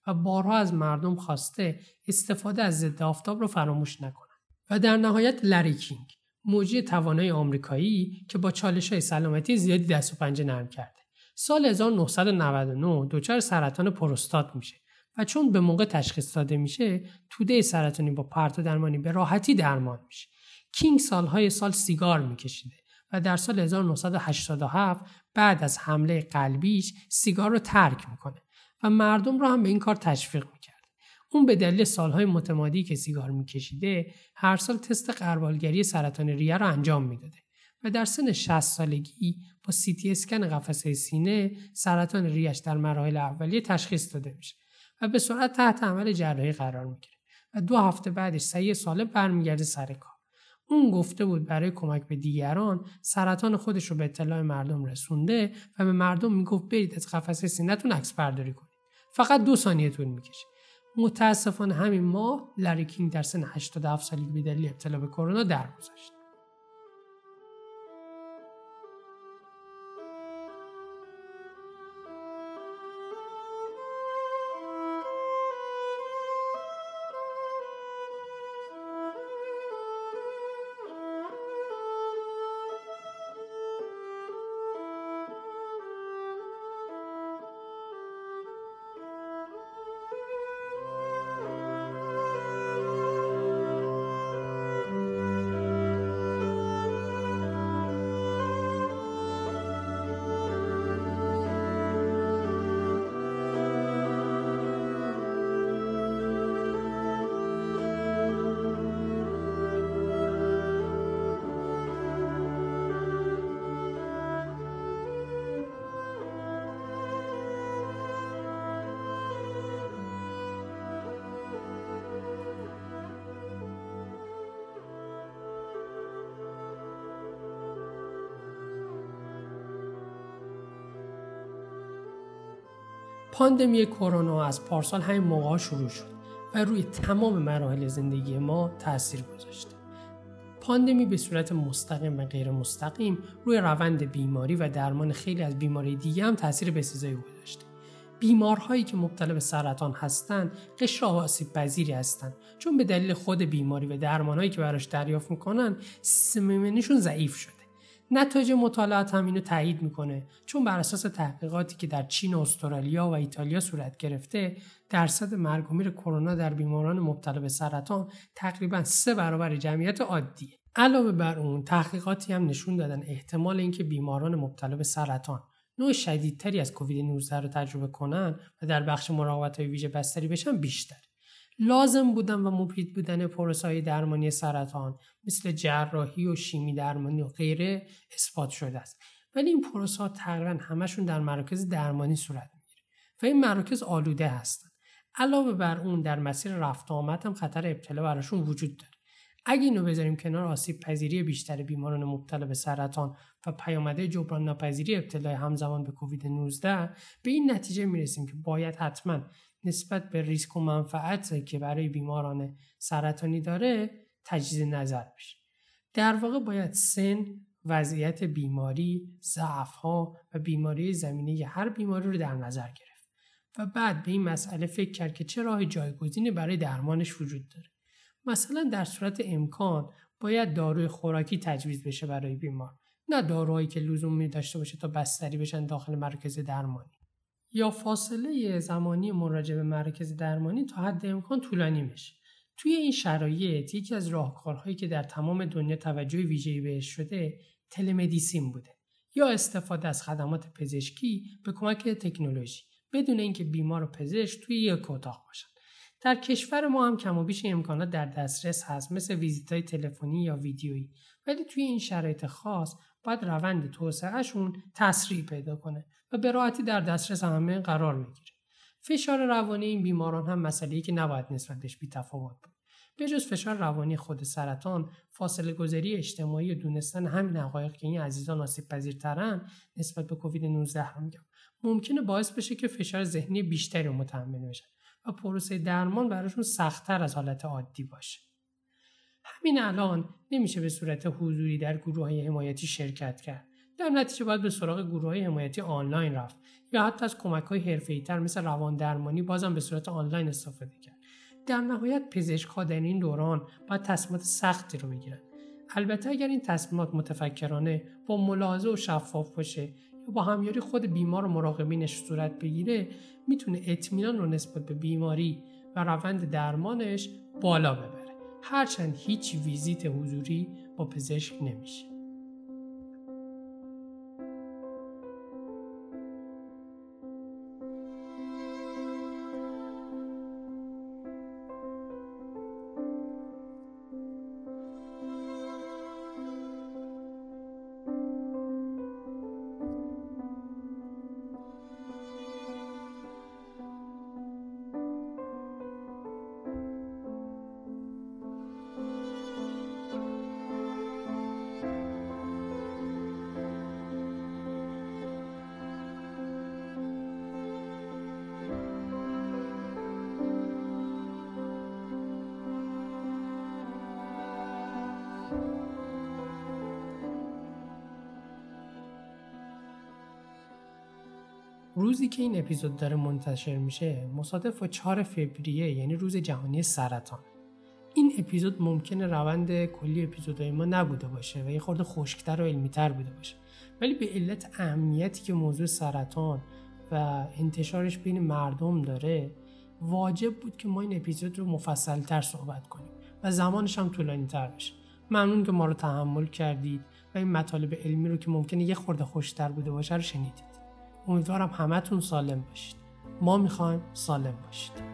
و بارها از مردم خواسته استفاده از ضد آفتاب رو فراموش نکنن. و در نهایت لری کینگ، موجی توانای آمریکایی که با چالش‌های سلامتی زیادی دست و پنجه نرم کرده، سال 1999 دچار سرطان پروستات میشه و چون به موقع تشخیص داده میشه، توده سرطانی با پرتودرمانی به راحتی درمان میشه. کینگ سالهای سال سیگار میکشیده و در سال 1987 بعد از حمله قلبیش سیگار رو ترک میکنه و مردم رو هم به این کار تشویق میکرد. اون به دلیل سالهای متمادی که سیگار میکشیده هر سال تست غربالگری سرطان ریه رو انجام میداده و در سن 60 سالگی با سی تی اسکن قفسه سینه سرطان ریهش در مراحل اولیه تشخیص داده میشه و به سرعت تحت عمل جراحی قرار میگیره و 2 هفته بعدش سعی سالم برمیگرده سر کار. اون گفته بود برای کمک به دیگران سرطان خودش رو به اطلاع مردم رسونده و به مردم میگفت برید از قفسه سینه‌تون عکس برداری کنید. فقط 2 ثانیه طول میکشه. متاسفانه همین ماه لری کینگ در سن 87 سالگی به دلیل ابتلا به کرونا درگذشت. پاندمی کرونا از پارسال همین موقع شروع شد و روی تمام مراحل زندگی ما تأثیر گذاشت. پاندمی به صورت مستقیم و غیر مستقیم روی روند بیماری و درمان خیلی از بیماری دیگه هم تأثیر بسزایی گذاشت. بیمارهایی که مبتلا به سرطان هستند قشر آسیب پذیری هستند چون به دلیل خود بیماری و درمانهایی که براش دریافت میکنن سیستم ایمنیشون ضعیف شد. نتایج مطالعات هم اینو تایید میکنه چون بر اساس تحقیقاتی که در چین، استرالیا و ایتالیا صورت گرفته درصد مرگ و میر کرونا در بیماران مبتلا به سرطان تقریباً 3 برابر جمعیت عادیه. علاوه بر اون تحقیقاتی هم نشون دادن احتمال اینکه بیماران مبتلا به سرطان نوع شدیدتری از کووید 19 رو تجربه کنن و در بخش مراقبت‌های ویژه بستری بشن بیشتر. لازم بودن و مفید بودن پروسه‌های درمانی سرطان مثل جراحی و شیمی درمانی و غیره اثبات شده است، ولی این پروسه‌ها تقریباً همشون در مراکز درمانی صورت می‌گیره و این مراکز آلوده هستند. علاوه بر اون در مسیر رفت و آمد هم خطر ابتلا براشون وجود داره. اگه اینو بذاریم کنار آسیب پذیری بیشتر بیماران مبتلا به سرطان و پیامدهای جبران ناپذیری ابتلای همزمان به کووید 19 به این نتیجه می‌رسیم که باید حتماً نسبت به ریسک و منفعت که برای بیماران سرطانی داره تجدید نظر بشه. در واقع باید سن، وضعیت بیماری، ضعف‌ها و بیماری زمینه هر بیماری رو در نظر گرفت و بعد به این مسئله فکر کرد که چه راه جایگزینی برای درمانش وجود داره. مثلا در صورت امکان باید داروی خوراکی تجویز بشه برای بیمار، نه داروهایی که لزومی داشته باشه تا بستری بشن داخل مرکز درمانی. یا فاصله زمانی مراجعه به مرکز درمانی تا حد امکان طولانی میشه. توی این شرایط یکی از راهکارهایی که در تمام دنیا توجه ویژه‌ای بهش شده تلمدیسین بوده یا استفاده از خدمات پزشکی به کمک تکنولوژی بدون اینکه بیمار و پزشک توی یک اتاق باشن. در کشور ما هم کم و بیش امکانات در دسترس هست مثل ویزیت‌های تلفنی یا ویدیویی، ولی توی این شرایط خاص باید روند توسعه‌شون تسریع پیدا کنه و به راحتی در دسترس همه قرار میگیره. فشار روانی این بیماران هم مسئله‌ای که نباید نسبت بهش بی‌تفاوت بود. به جز فشار روانی خود سرطان، فاصله گذاری اجتماعی و دونستن همین حقایق که این عزیزان آسیب پذیرترن نسبت به کووید 19 رو میگم ممکنه باعث بشه که فشار ذهنی بیشتری رو متحمل بشن و پروسه درمان براشون سخت‌تر از حالت عادی باشه. همین الان نمیشه به صورت حضوری در گروه‌های حمایتی شرکت کرد. در نتیجه باید به سراغ گروه‌های حمایتی آنلاین رفت یا حتی از کمک‌های حرفه‌ای‌تر مثل رواندرمانی بازم به صورت آنلاین استفاده کرد. در نهایت پزشک‌ها در این دوران باید تصمیمات سختی رو بگیرن. البته اگر این تصمیمات متفکرانه با ملاحظه و شفاف باشه یا با همیاری خود بیمار و مراقبینش صورت بگیره میتونه اطمینان رو نسبت به بیماری و روند درمانش بالا ببره. هرچند هیچ ویزیت حضوری با پزشک نمیشه. روزی که این اپیزود داره منتشر میشه مصادف با 4 فوریه یعنی روز جهانی سرطان. این اپیزود ممکنه روند کلی اپیزودهای ما نبوده باشه و یه خورده خشک‌تر و علمی‌تر بوده باشه، ولی به علت اهمیتی که موضوع سرطان و انتشارش بین مردم داره واجب بود که ما این اپیزود رو مفصل‌تر صحبت کنیم و زمانش هم طولانی‌تر بشه. ممنون که ما رو تحمل کردید و این مطالب علمی رو که ممکنه یه خورده خوش‌تر بوده باشه رو شنیدید. امیدوارم همتون سالم باشید. ما می‌خوایم سالم باشید.